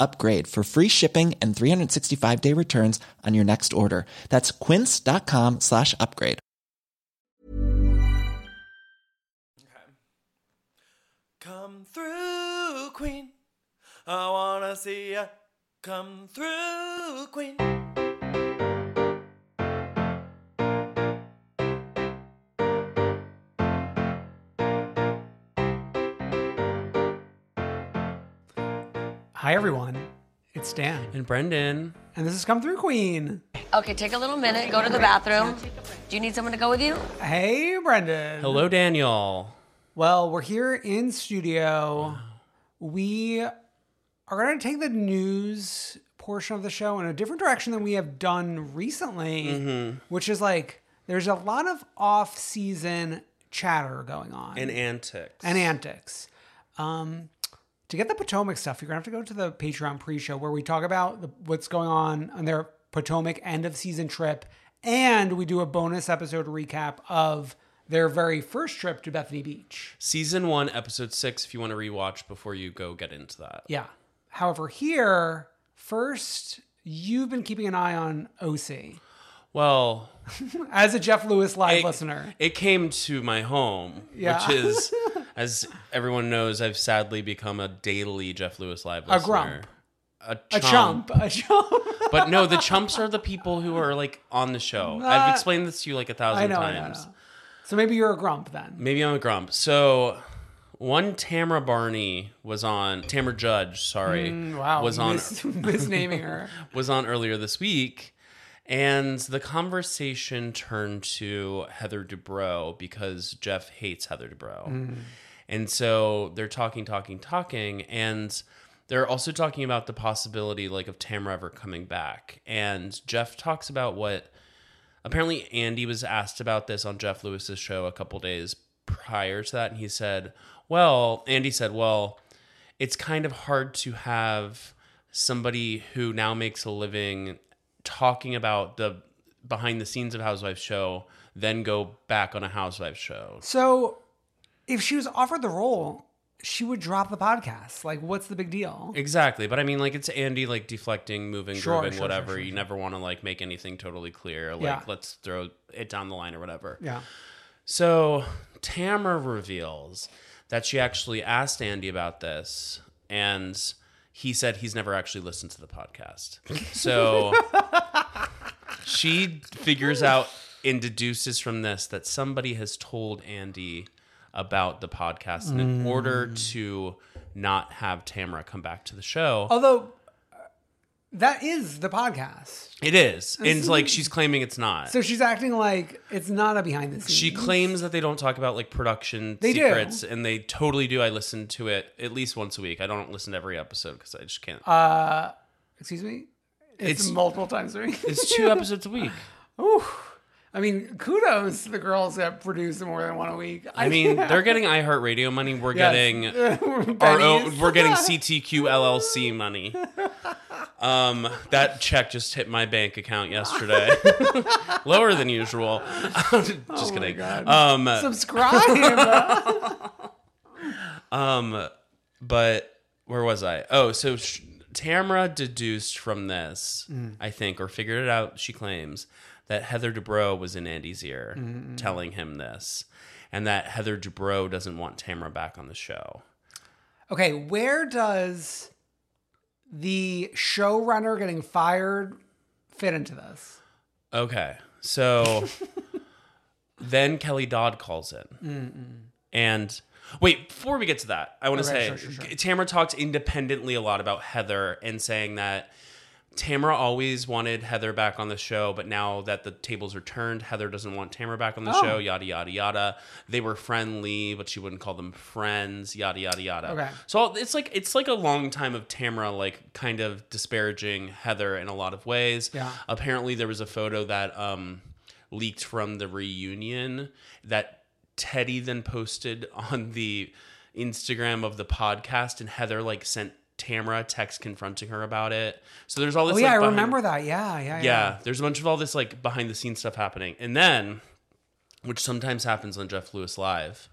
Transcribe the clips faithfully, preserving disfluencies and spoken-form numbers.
upgrade for free shipping and three sixty-five day returns on your next order. That's quince.com slash upgrade. Okay. Come through, Queen. I want to see ya. Come through, Queen. Hi, everyone. It's Dan. And Brendan. And this is Come Through Queen. Okay, take a little minute. Go to the bathroom. Do you need someone to go with you? Hey, Brendan. Hello, Daniel. Well, we're here in studio. Wow. We are going to take the news portion of the show in a different direction than we have done recently, mm-hmm. which is like there's a lot of off-season chatter going on. And antics. And antics. Um... To get the Potomac stuff, you're going to have to go to the Patreon pre-show where we talk about the, what's going on on their Potomac end-of-season trip, and we do a bonus episode recap of their very first trip to Bethany Beach. Season one, episode six, if you want to rewatch before you go get into that. Yeah. However, here, first, you've been keeping an eye on O C. Well... As a Jeff Lewis Live it, listener. It came to my home, yeah. which is... As everyone knows, I've sadly become a daily Jeff Lewis Live listener. A grump. A chump. A chump. A chump. But no, the chumps are the people who are like on the show. Uh, I've explained this to you like a thousand I know, times. I know. So maybe you're a grump then. Maybe I'm a grump. So one Tamara Barney was on, Tamara Judge, sorry. Mm, wow. Was on, mis- misnaming her. Was on earlier this week. And the conversation turned to Heather Dubrow because Jeff hates Heather Dubrow. Mm. And so they're talking, talking, talking. And they're also talking about the possibility like of Tamara ever coming back. And Jeff talks about what apparently Andy was asked about this on Jeff Lewis's show a couple days prior to that. And he said, well, Andy said, well, it's kind of hard to have somebody who now makes a living talking about the behind the scenes of Housewives show, then go back on a Housewives show. So if she was offered the role, she would drop the podcast. Like, what's the big deal? Exactly. But I mean, like, it's Andy, like, deflecting, moving, sure, grooving, sure, whatever. Sure, sure, you sure. never want to, like, make anything totally clear. Like, yeah. let's throw it down the line or whatever. Yeah. So Tamara reveals that she actually asked Andy about this, and he said he's never actually listened to the podcast. So she figures out and deduces from this that somebody has told Andy about the podcast mm. in order to not have Tamara come back to the show. Although uh, that is the podcast. It is. And it's like she's claiming it's not. So she's acting like it's not a behind the scenes. She claims that they don't talk about like production they secrets do. And they totally do. I listen to it at least once a week. I don't listen to every episode because I just can't. Uh, excuse me? It's, it's multiple times a week. It's two episodes a week. Ooh. I mean, kudos to the girls that produce more than one a week. I, I mean, they're getting iHeartRadio money. We're yes. getting our own. We're getting C T Q L L C money. Um, that check just hit my bank account yesterday. Lower than usual. Just oh kidding. Um, Subscribe. um, but where was I? Oh, so sh- Tamara deduced from this, mm. I think, or figured it out, she claims, that Heather Dubrow was in Andy's ear mm-hmm. telling him this, and that Heather Dubrow doesn't want Tamara back on the show. Okay, where does the showrunner getting fired fit into this? Okay, so then Kelly Dodd calls in. Mm-mm. And wait, before we get to that, I want to okay, say sure, sure, sure. Tamara talked independently a lot about Heather and saying that Tamara always wanted Heather back on the show, but now that the tables are turned, Heather doesn't want Tamara back on the oh. show, yada, yada, yada. They were friendly, but she wouldn't call them friends, yada, yada, yada. Okay. So it's like it's like a long time of Tamara like kind of disparaging Heather in a lot of ways. Yeah. Apparently there was a photo that um, leaked from the reunion that Teddy then posted on the Instagram of the podcast, and Heather like sent Tamara text confronting her about it. So there's all this. Oh, yeah, like, behind, I remember that. Yeah, yeah, yeah. Yeah, there's a bunch of all this like behind the scenes stuff happening. And then, which sometimes happens on Jeff Lewis Live,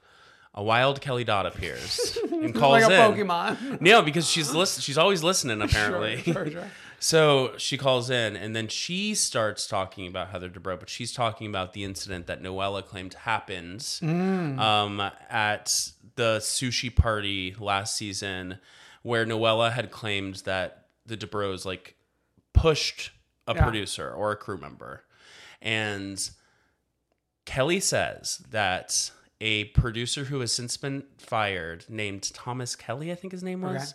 a wild Kelly Dodd appears and calls like a in. Pokemon. No, because she's listen- she's always listening apparently. Sure, sure, sure. So she calls in and then she starts talking about Heather Dubrow, but she's talking about the incident that Noella claimed happened mm. um, at the sushi party last season, where Noella had claimed that the Dubrows like pushed a yeah. producer or a crew member. And Kelly says that a producer who has since been fired named Thomas Kelly, I think his name was, okay.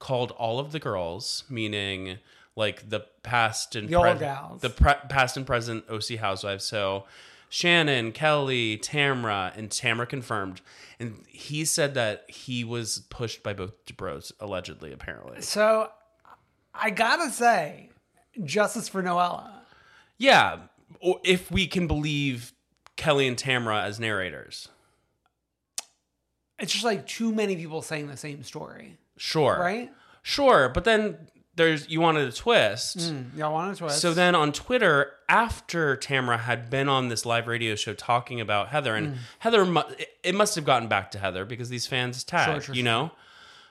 called all of the girls, meaning like the past and present, the pre- past and present O C housewives. So Shannon, Kelly, Tamara, and Tamara confirmed. And he said that he was pushed by both Dubrows, allegedly, apparently. So I gotta say, justice for Noella. Yeah, if we can believe Kelly and Tamara as narrators. It's just like too many people saying the same story. Sure. Right? Sure, but then there's you wanted a twist. Mm, y'all wanted a twist. So then on Twitter, after Tamara had been on this live radio show talking about Heather, and mm. Heather, it must have gotten back to Heather because these fans tag, sure, sure, you know? Sure.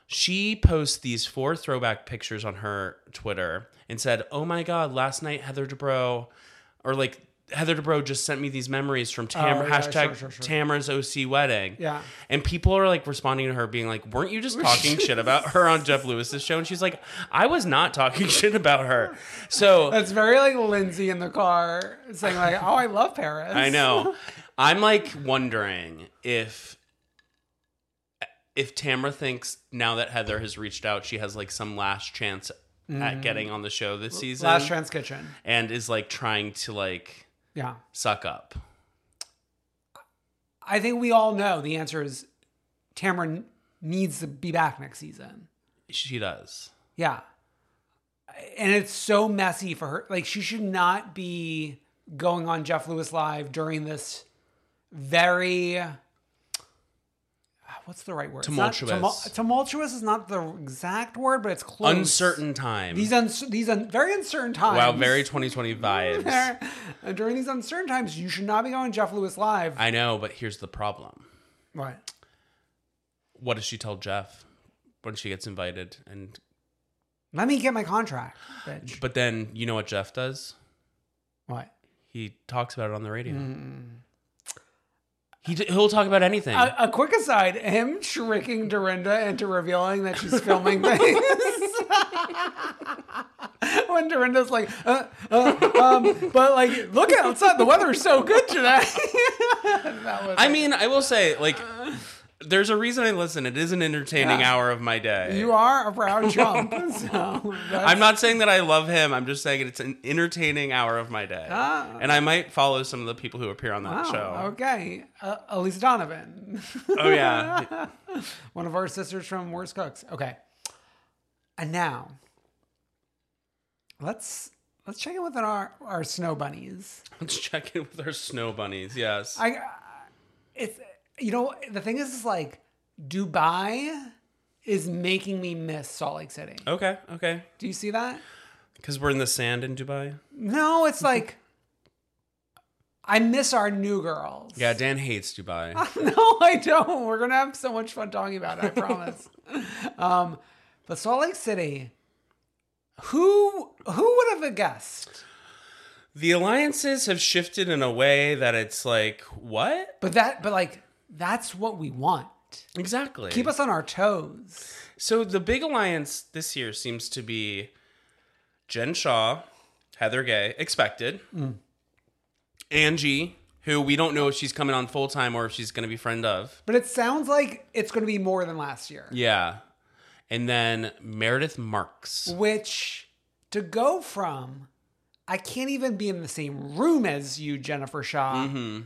She posts these four throwback pictures on her Twitter and said, oh my God, last night Heather Dubrow, or like Heather Dubrow just sent me these memories from Tamara, oh, yeah, hashtag sure, sure, sure. Tamara's O C wedding. Yeah. And people are like responding to her being like, weren't you just talking shit about her on Jeff Lewis's show? And she's like, I was not talking shit about her. So that's very like Lindsay in the car saying like, oh, I love Paris. I know. I'm like wondering if if Tamara thinks now that Heather has reached out, she has like some last chance mm. at getting on the show this season. Last chance kitchen. And is like trying to like yeah. suck up. I think we all know the answer is Tamara needs to be back next season. She does. Yeah. And it's so messy for her. Like, she should not be going on Jeff Lewis Live during this very... What's the right word? Tumultuous. Not, tumul- tumultuous is not the exact word, but it's close. Uncertain times. These uns- these un- very uncertain times. Wow, very twenty twenty vibes. During these uncertain times, you should not be going Jeff Lewis Live. I know, but here's the problem. What? What does she tell Jeff when she gets invited? And let me get my contract, bitch. But then, you know what Jeff does? What? He talks about it on the radio. Mm. He, he'll talk about anything. A, a quick aside, him tricking Dorinda into revealing that she's filming things. When Dorinda's like, uh, uh, um, but like, look outside, the weather is so good today. That was I it. mean, I will say, like, there's a reason I listen. It is an entertaining yeah. hour of my day. You are a proud chump. So I'm not saying that I love him. I'm just saying it's an entertaining hour of my day. Ah. And I might follow some of the people who appear on that wow, show. Okay. Uh, Elise Donovan. Oh, yeah. One of our sisters from Worst Cooks. Okay. And now, let's... Let's check in with our, our snow bunnies. Let's check in with our snow bunnies, yes. I, it's... You know, the thing is, is, like, Dubai is making me miss Salt Lake City. Okay, okay. Do you see that? Because we're in the sand in Dubai? No, it's like... I miss our new girls. Yeah, Dan hates Dubai. Uh, no, I don't. We're going to have so much fun talking about it, I promise. um, but Salt Lake City, who who would have guessed? The alliances have shifted in a way that it's like, what? But that, but like, that's what we want. Exactly. Keep us on our toes. So the big alliance this year seems to be Jen Shaw, Heather Gay, expected. Mm. Angie, who we don't know if she's coming on full time or if she's going to be friend of. But it sounds like it's going to be more than last year. Yeah. And then Meredith Marks. Which, to go from, I can't even be in the same room as you, Jennifer Shaw, mm-hmm.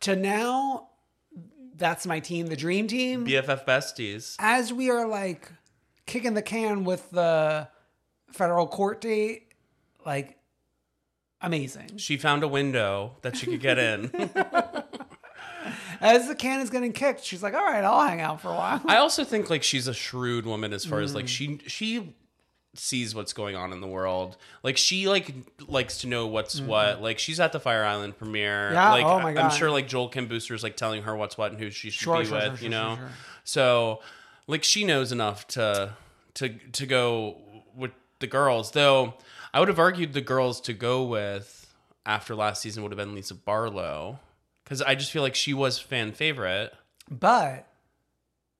to now, that's my team, the dream team. B F F besties. As we are like kicking the can with the federal court date, like, amazing. She found a window that she could get in. As the can is getting kicked, she's like, all right, I'll hang out for a while. I also think like she's a shrewd woman as far mm. as like she she sees what's going on in the world. Like she like likes to know what's mm. what. Like she's at the Fire Island premiere. Yeah, like oh my God. I'm sure like Joel Kim Booster is like telling her what's what and who she should sure, be sure, with, sure, you know? Sure, sure. So like she knows enough to to to go with the girls, though. I would have argued the girls to go with after last season would have been Lisa Barlow, because I just feel like she was fan favorite. But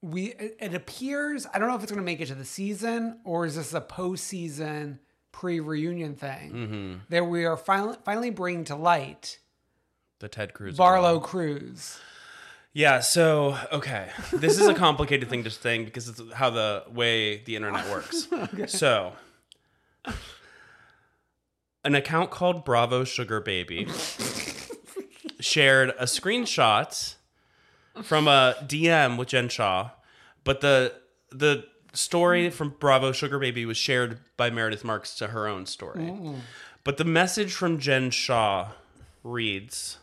we it appears, I don't know if it's going to make it to the season or is this a postseason pre-reunion thing, mm-hmm. that we are finally, finally bringing to light the Ted Cruz. Barlow Cruz. Yeah, so, okay. This is a complicated thing to think because it's how the way the internet works. Okay. So... An account called Bravo Sugar Baby shared a screenshot from a D M with Jen Shaw, but the the story from Bravo Sugar Baby was shared by Meredith Marks to her own story. Mm. But the message from Jen Shaw reads,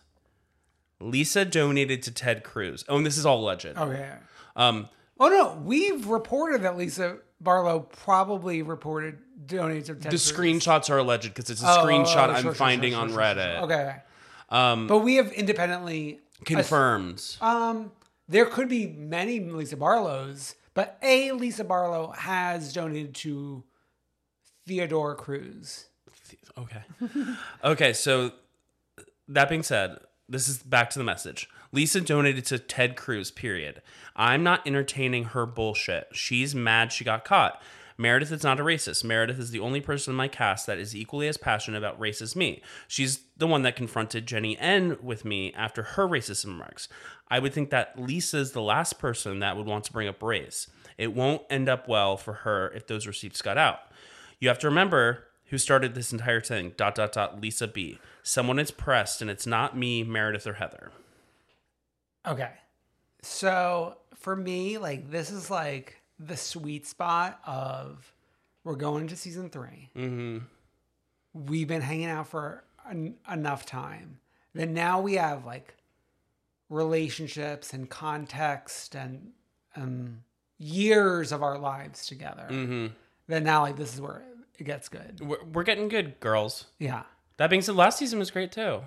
Lisa donated to Ted Cruz. Oh, and this is all legend. Oh, yeah. Um, oh, no. We've reported that Lisa... Barlow probably reported donated to Ted Cruz. The screenshots are alleged because it's a oh, screenshot oh, oh, sure, I'm sure, finding sure, sure, on Reddit. Sure, sure. Okay. Um, but we have independently... Confirmed. Ass- um, there could be many Lisa Barlows, but a Lisa Barlow has donated to Theodore Cruz. Okay. Okay, so that being said, this is back to the message. Lisa donated to Ted Cruz, period. I'm not entertaining her bullshit. She's mad she got caught. Meredith is not a racist. Meredith is the only person in my cast that is equally as passionate about race as me. She's the one that confronted Jenny N with me after her racist remarks. I would think that Lisa's the last person that would want to bring up race. It won't end up well for her if those receipts got out. You have to remember who started this entire thing, dot, dot, dot, Lisa B. Someone is pressed, and it's not me, Meredith, or Heather. Okay. So for me, like, this is like the sweet spot of we're going to season three. Mm-hmm. We've been hanging out for en- enough time. Then now we have like relationships and context and um, years of our lives together. Mm-hmm. Then now like this is where it gets good. We're, we're getting good, girls. Yeah. That being said, last season was great too.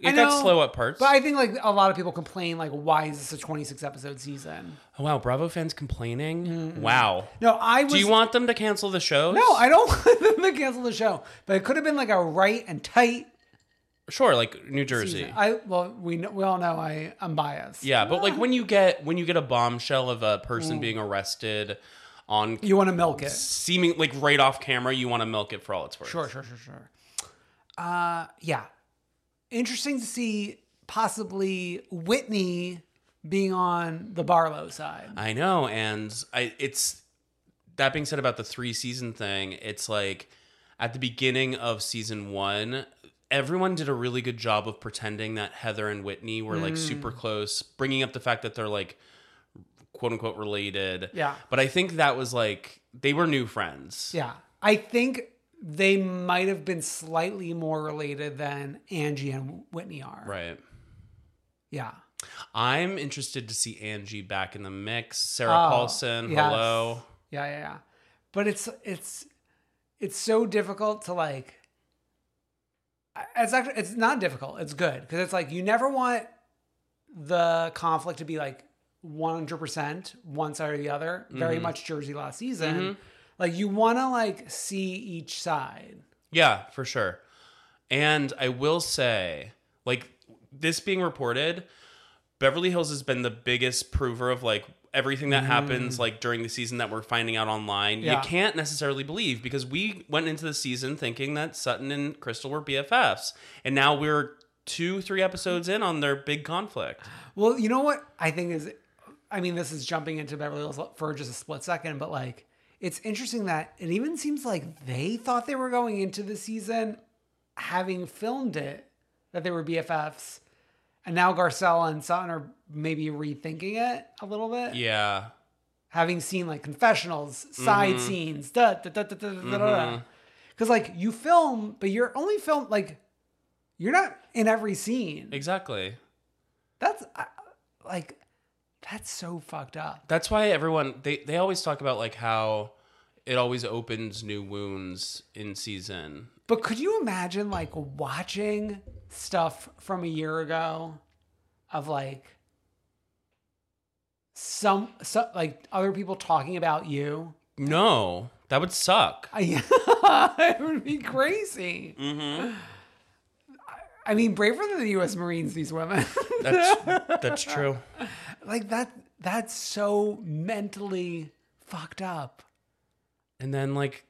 It I got know, slow up parts. But I think like a lot of people complain, like, why is this a twenty-six episode season? Oh, wow. Bravo fans complaining? Mm-mm. Wow. No, I was... Do you want them to cancel the shows? No, I don't want them to cancel the show. But it could have been like a right and tight... Sure, like New Jersey. Season. I Well, we know, we all know I, I'm biased. Yeah, but like when you get when you get a bombshell of a person mm. being arrested on... You want to milk it. Seeming like right off camera, you want to milk it for all it's worth. Sure, sure, sure, sure. Uh, yeah. Interesting to see possibly Whitney being on the Barlow side. I know. And I, it's that being said about the three season thing, it's like at the beginning of season one, everyone did a really good job of pretending that Heather and Whitney were mm. like super close, bringing up the fact that they're like quote unquote related. Yeah. But I think that was like, they were new friends. Yeah. I think... They might have been slightly more related than Angie and Whitney are. Right. Yeah. I'm interested to see Angie back in the mix. Sarah oh, Paulson, yes. Hello. Yeah, yeah, yeah. But it's it's it's so difficult to like, it's actually, it's not difficult. It's good. Because it's like, you never want the conflict to be like one hundred percent one side or the other, mm-hmm. very much Jersey last season. Mm-hmm. Like you want to like see each side. Yeah, for sure. And I will say, like this being reported, Beverly Hills has been the biggest prover of like everything that mm. happens like during the season that we're finding out online. Yeah. You can't necessarily believe, because we went into the season thinking that Sutton and Crystal were B F Fs. And now we're two, three episodes in on their big conflict. Well, you know what I think is, I mean, this is jumping into Beverly Hills for just a split second, but like, it's interesting that it even seems like they thought they were going into the season, having filmed it, that they were B F Fs. And now Garcelle and Sutton are maybe rethinking it a little bit. Yeah. Having seen like confessionals, side mm-hmm. scenes, da da da da da da mm-hmm. da. Because like you film, but you're only filmed like you're not in every scene. Exactly. That's uh, like that's so fucked up. That's why everyone they they always talk about like how it always opens new wounds in season. But could you imagine like watching stuff from a year ago of like some, some like other people talking about you? No, that would suck. It would be crazy. Mm-hmm. I mean, braver than the U S Marines, these women. that's, that's true. Like that, that's so mentally fucked up. And then like,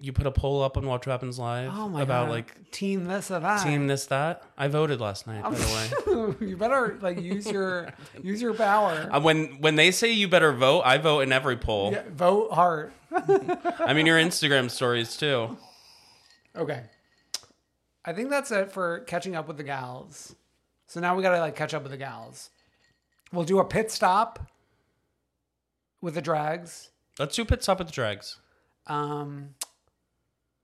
you put a poll up on Watch What Happens Live oh my about God. like team this or that. Team this that. I voted last night, by the way. You better like use your use your power. Uh, when when they say you better vote, I vote in every poll. Yeah, vote hard. I mean your Instagram stories too. Okay, I think that's it for catching up with the gals. So now we gotta like catch up with the gals. We'll do a pit stop with the drags. Let's do pit stop with the drags. Um.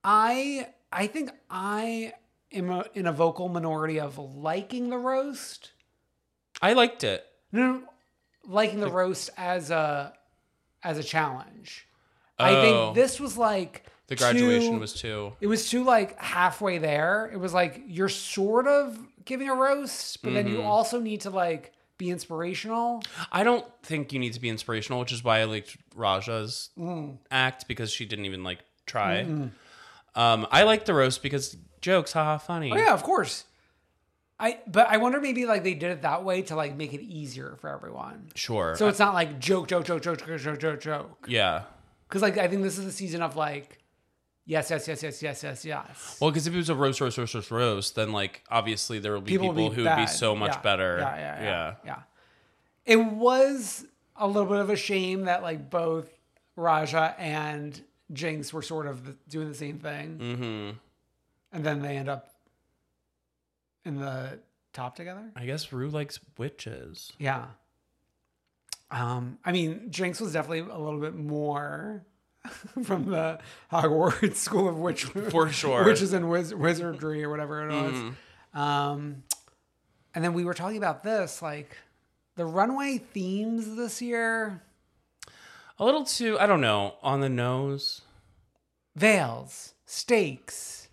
I I think I am a, in a vocal minority of liking the roast. I liked it. No, no liking the like, roast as a as a challenge. Oh, I think this was like the graduation too, was too. It was too like halfway there. It was like you're sort of giving a roast, but mm-hmm. then you also need to like be inspirational. I don't think you need to be inspirational, which is why I liked Raja's mm. act, because she didn't even like try. Mm-mm. Um, I like the roast because jokes, haha, funny. Oh yeah, of course. I but I wonder maybe like they did it that way to like make it easier for everyone. Sure. So it's not like joke, joke, joke, joke, joke, joke, joke, joke. Yeah. Because like I think this is the season of like yes, yes, yes, yes, yes, yes, yes. Well, because if it was a roast, roast, roast, roast, roast, then like obviously there will be people, people who would be so much yeah. better. Yeah, yeah, yeah, yeah, yeah. It was a little bit of a shame that like both Raja and Jinx were sort of doing the same thing. Mm-hmm. And then they end up in the top together. I guess Rue likes witches. Yeah. Um, I mean, Jinx was definitely a little bit more from the Hogwarts School of Witch. For sure. Witches and wiz- Wizardry or whatever it was. Mm-hmm. Um, and then we were talking about this, like the runway themes this year. A little too, I don't know, on the nose. Veils, stakes,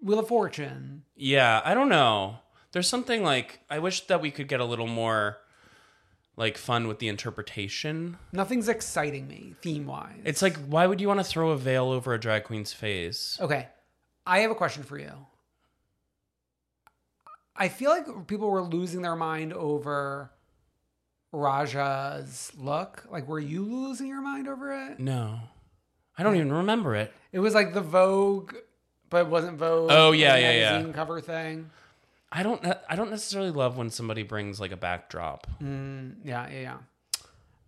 Wheel of Fortune. Yeah, I don't know. There's something like, I wish that we could get a little more like fun with the interpretation. Nothing's exciting me, theme-wise. It's like, why would you want to throw a veil over a drag queen's face? Okay, I have a question for you. I feel like people were losing their mind over Raja's look. Like, were you losing your mind over it? No, I don't yeah. even remember it. It was like the Vogue, but it wasn't Vogue. Oh yeah, yeah, magazine yeah. cover thing. I don't. I don't necessarily love when somebody brings like a backdrop. Mm, yeah, yeah, yeah.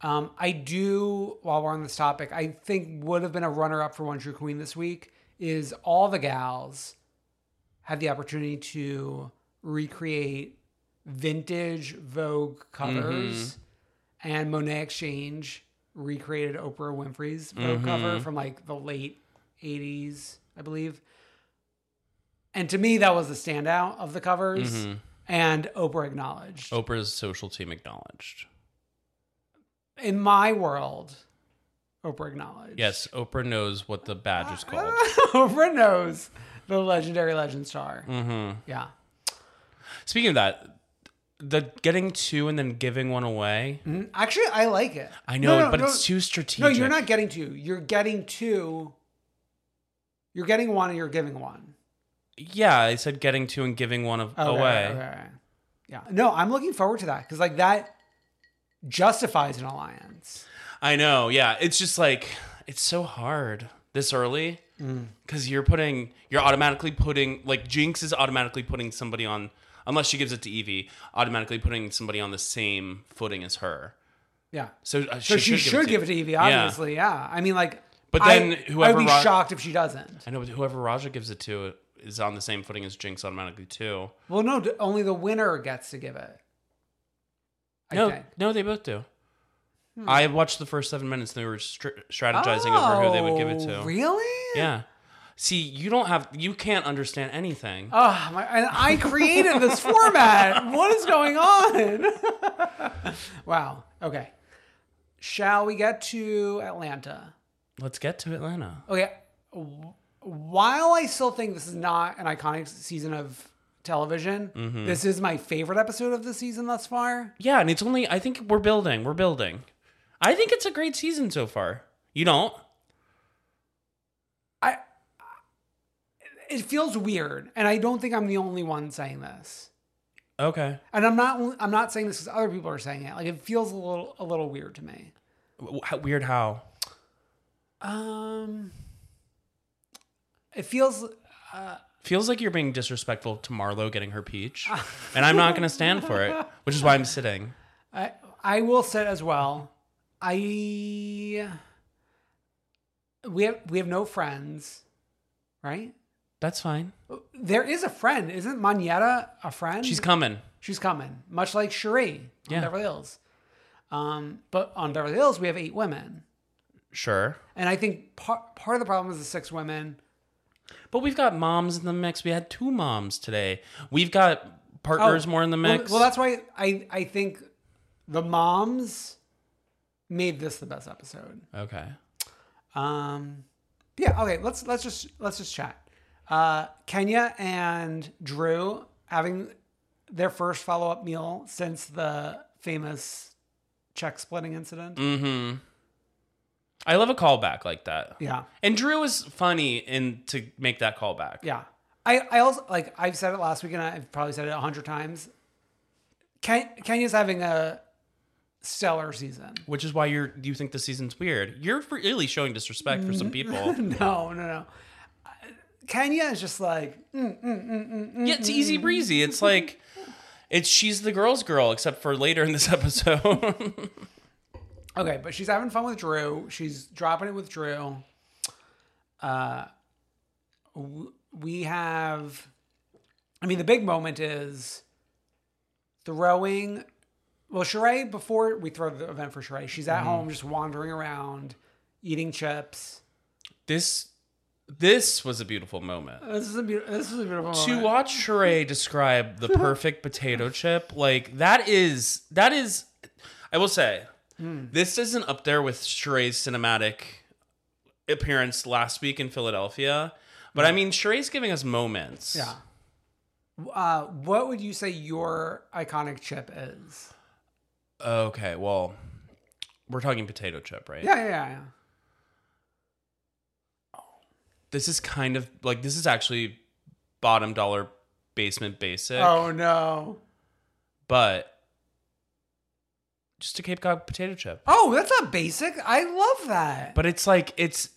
Um, I do. While we're on this topic, I think would have been a runner-up for One True Queen this week is all the gals had the opportunity to recreate vintage Vogue covers, mm-hmm. and Monet Exchange recreated Oprah Winfrey's Vogue mm-hmm. cover from like the late eighties, I believe. And to me, that was the standout of the covers, mm-hmm. and Oprah acknowledged. Oprah's social team acknowledged. In my world, Oprah knowledge. Yes, Oprah knows what the badge is called. Oprah knows the legendary legend star. Mm-hmm. Yeah. Speaking of that, the getting two and then giving one away. Mm-hmm. Actually, I like it. I know, no, no, but no, it's too strategic. No, you're not getting two. You're getting two. You're getting one and you're giving one. Yeah, I said getting two and giving one of, okay, away. Okay, okay. Yeah. No, I'm looking forward to that because like that justifies an alliance. I know. Yeah. It's just like, it's so hard this early because mm. you're putting, you're automatically putting, like Jinx is automatically putting somebody on, unless she gives it to Evie, automatically putting somebody on the same footing as her. Yeah. So, uh, so she, she should, should give it to, give it to Evie, obviously. Yeah. yeah. I mean, like, but then I, whoever. I'd be Ra- shocked if she doesn't. I know, but whoever Raja gives it to is on the same footing as Jinx automatically, too. Well, no, only the winner gets to give it. I no, think. no, they both do. Hmm. I watched the first seven minutes and they were stri- strategizing oh, over who they would give it to. Really? Yeah. See, you don't have, you can't understand anything. Oh, my, and I created this format. What is going on? Wow. Okay. Shall we get to Atlanta? Let's get to Atlanta. Okay. While I still think this is not an iconic season of television, mm-hmm. this is my favorite episode of the season thus far. Yeah, and it's only, I think we're building. We're building. I think it's a great season so far. You don't? I. It feels weird, and I don't think I'm the only one saying this. Okay. And I'm not. I'm not saying this because other people are saying it. Like it feels a little, a little weird to me. How, weird how? Um. It feels uh, feels like you're being disrespectful to Marlo getting her peach, and I'm not going to stand for it, which is why I'm sitting. I I will sit as well. I we have we have no friends, right? That's fine. There is a friend, isn't Manetta a friend? She's coming. She's coming, much like Sheree on yeah. Beverly Hills. Um, but on Beverly Hills we have eight women. Sure. And I think part part of the problem is the six women. But we've got moms in the mix. We had two moms today. We've got partners oh, more in the mix. Well, well that's why I, I think the moms made this the best episode. Okay. Um, yeah. Okay. Let's let's just let's just chat. Uh, Kenya and Drew having their first follow up meal since the famous check splitting incident. Mm-hmm. I love a callback like that. Yeah. And Drew is funny in to make that callback. Yeah. I, I also, like, I've said it last week and I've probably said it a hundred times. Ken, Kenya's having a stellar season. Which is why you're, you think the season's weird. You're really showing disrespect for some people. no, no, no. Kenya is just like, mm, mm, mm, mm, mm, yeah, it's easy breezy. It's like, it's she's the girl's girl, except for later in this episode. Okay, but she's having fun with Drew. She's dropping it with Drew. Uh, we have... I mean, the big moment is throwing... Well, Sheree, before we throw the event for Sheree, she's at mm-hmm. home just wandering around, eating chips. This this was a beautiful moment. This is a, be- this is a beautiful moment. To watch Sheree describe the perfect potato chip, like, that is... That is... I will say... Mm. This isn't up there with Sheree's cinematic appearance last week in Philadelphia, but yeah. I mean, Sheree's giving us moments. Yeah. Uh, what would you say your iconic chip is? Okay, well, we're talking potato chip, right? Yeah, yeah, yeah. yeah. This is kind of like this is actually bottom dollar basement basic. Oh no! But. Just a Cape Cod potato chip. Oh, that's not basic. I love that. But it's like, it's,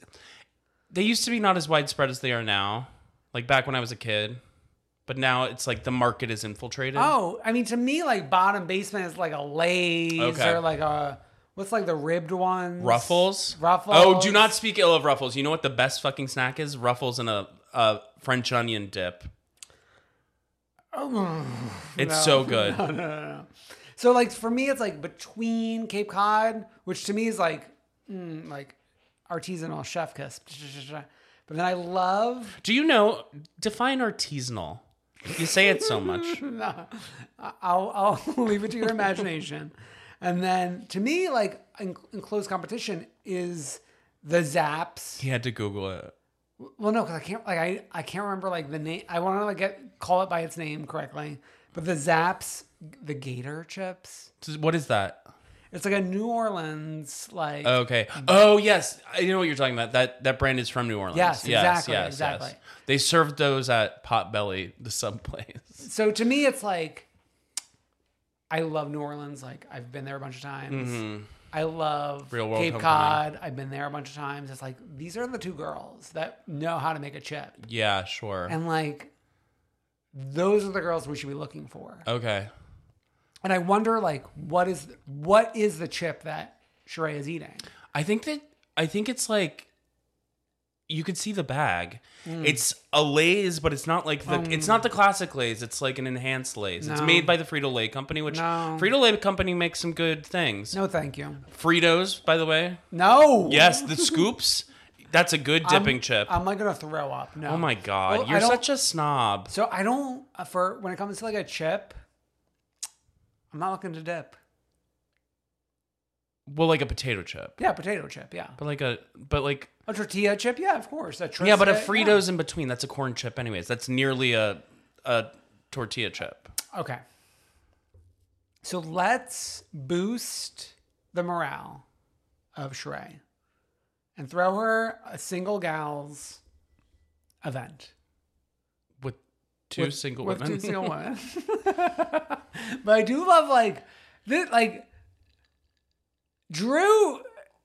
they used to be not as widespread as they are now. Like back when I was a kid. But now it's like the market is infiltrated. Oh, I mean, to me, like bottom basement is like a Lay's okay. or like a, what's like the ribbed ones? Ruffles. Ruffles. Oh, do not speak ill of Ruffles. You know what the best fucking snack is? Ruffles and a, a French onion dip. Oh, it's no, so good. No, no, no, no. So, like, for me, it's, like, between Cape Cod, which to me is, like, mm, like artisanal chef kiss. But then I love... Do you know... Define artisanal. You say it so much. No. I'll, I'll leave it to your imagination. And then, to me, like, in, in close competition is The Zaps. He had to Google it. Well, no, because I can't like I, I can't remember like the name. I want to like get, call it by its name correctly. But the Zaps, the Gator Chips. What is that? It's like a New Orleans like. Okay. Oh yes, I know what you're talking about. That that brand is from New Orleans. Yes, yes exactly. Yes, exactly. Yes. They served those at Potbelly, the sub place. So to me, it's like. I love New Orleans. Like I've been there a bunch of times. Mm-hmm. I love Real World Cape Cod. I've been there a bunch of times. It's like, these are the two girls that know how to make a chip. Yeah, sure. And like, those are the girls we should be looking for. Okay. And I wonder like, what is, what is the chip that Sheree is eating? I think that, I think it's like, you could see the bag. Mm. It's a Lay's, but it's not like the um, it's not the classic Lay's. It's like an enhanced Lay's. No. It's made by the Frito-Lay Company, which no. Frito-Lay Company makes some good things. No, thank you. Fritos, by the way. No. Yes, the scoops. That's a good dipping I'm, chip. I'm like gonna throw up. No. Oh my god, well, you're such a snob. So I don't for when it comes to like a chip, I'm not looking to dip. Well, like a potato chip. Yeah, potato chip. Yeah, but like a but like. A tortilla chip? Yeah, of course. A trisket, yeah, but a Frito's yeah. in between. That's a corn chip anyways. That's nearly a a tortilla chip. Okay. So let's boost the morale of Sheree and throw her a single gals event. With two with, single with women? With two single women. But I do love, like, this, like, Drew...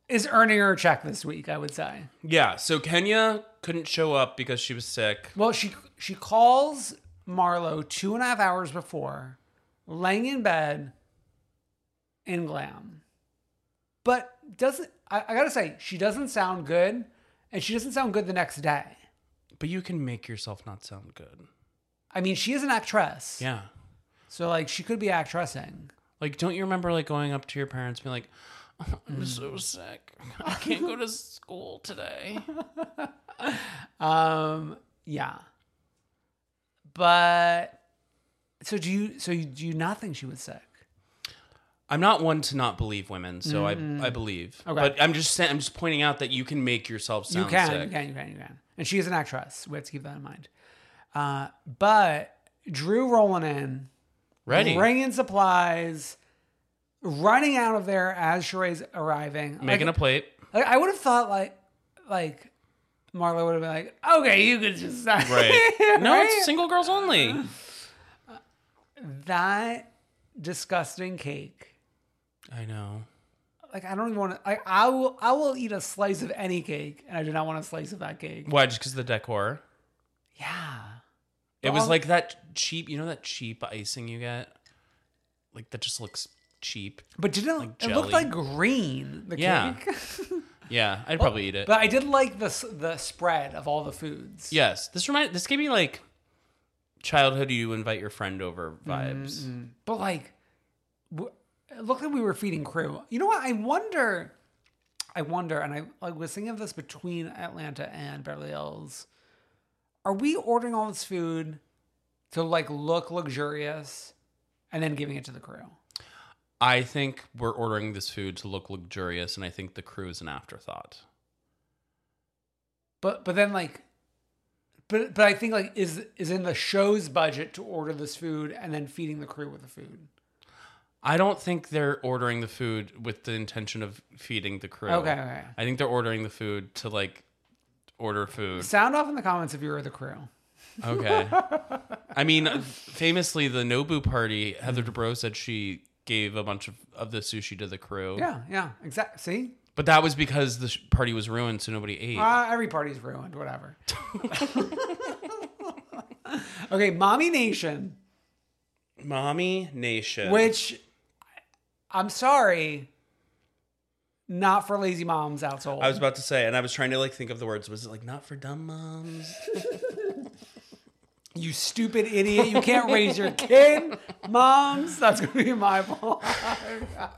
is earning her a check this week, I would say. Yeah, so Kenya couldn't show up because she was sick. Well, she she calls Marlo two and a half hours before, laying in bed in glam. But doesn't I, I gotta say, she doesn't sound good, and she doesn't sound good the next day. But you can make yourself not sound good. I mean, she is an actress. Yeah. So, like, she could be actressing. Like, don't you remember, like, going up to your parents and being like, I'm so sick. I can't go to school today. um, yeah. But so do you? So you, do you not think she was sick? I'm not one to not believe women, so mm-hmm. I I believe. Okay. But I'm just I'm just pointing out that you can make yourself sound you can, sick. You can, you can, you can. And she is an actress. We have to keep that in mind. Uh, but Drew rolling in, ready, bringing supplies. Running out of there as Sheree's arriving. Making like, a plate. Like I would have thought like like Marlo would have been like, okay, you could just stop. Right. Right? No, it's single girls only. Uh, that disgusting cake. I know. Like I don't even want to like I will I will eat a slice of any cake and I do not want a slice of that cake. Why? Just because of the decor? Yeah. It but was I'll... like that cheap, you know that cheap icing you get? Like that just looks cheap, but didn't like it looked like green? The yeah, cake. Yeah, I'd probably well, eat it. But I did like the the spread of all the foods. Yes, this remind this gave me like childhood. You invite your friend over vibes, mm-hmm. but like w- it looked like we were feeding crew. You know what? I wonder, I wonder, and I like was thinking of this between Atlanta and Beverly Hills. Are we ordering all this food to like look luxurious, and then giving it to the crew? I think we're ordering this food to look luxurious, and I think the crew is an afterthought. But but then like, but but I think like is is in the show's budget to order this food and then feeding the crew with the food. I don't think they're ordering the food with the intention of feeding the crew. Okay, okay. I think they're ordering the food to like order food. Sound off in the comments if you're the crew. Okay. I mean, famously, the Nobu party, Heather Dubrow said she. Gave a bunch of, of the sushi to the crew. Yeah, yeah, exactly. See? But that was because the party was ruined, so nobody ate. Uh, every party's ruined, whatever. Okay, Mommy Nation. Mommy Nation. Which, I'm sorry, not for lazy moms household. I was about to say, and I was trying to like think of the words. Was it like, not for dumb moms? You stupid idiot. You can't raise your kid, moms. That's going to be my blog.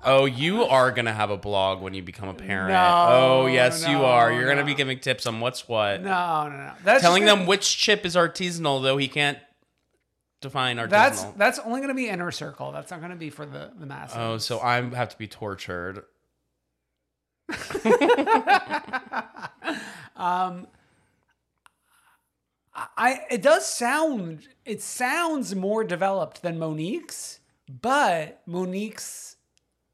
Oh, you are going to have a blog when you become a parent. No, oh, yes, no, you are. You're no. going to be giving tips on what's what. No, no, no. That's telling them which chip is artisanal, though he can't define artisanal. That's that's only going to be inner circle. That's not going to be for the, the masses. Oh, so I have to be tortured. um, I it does sound it sounds more developed than Monique's, but Monique's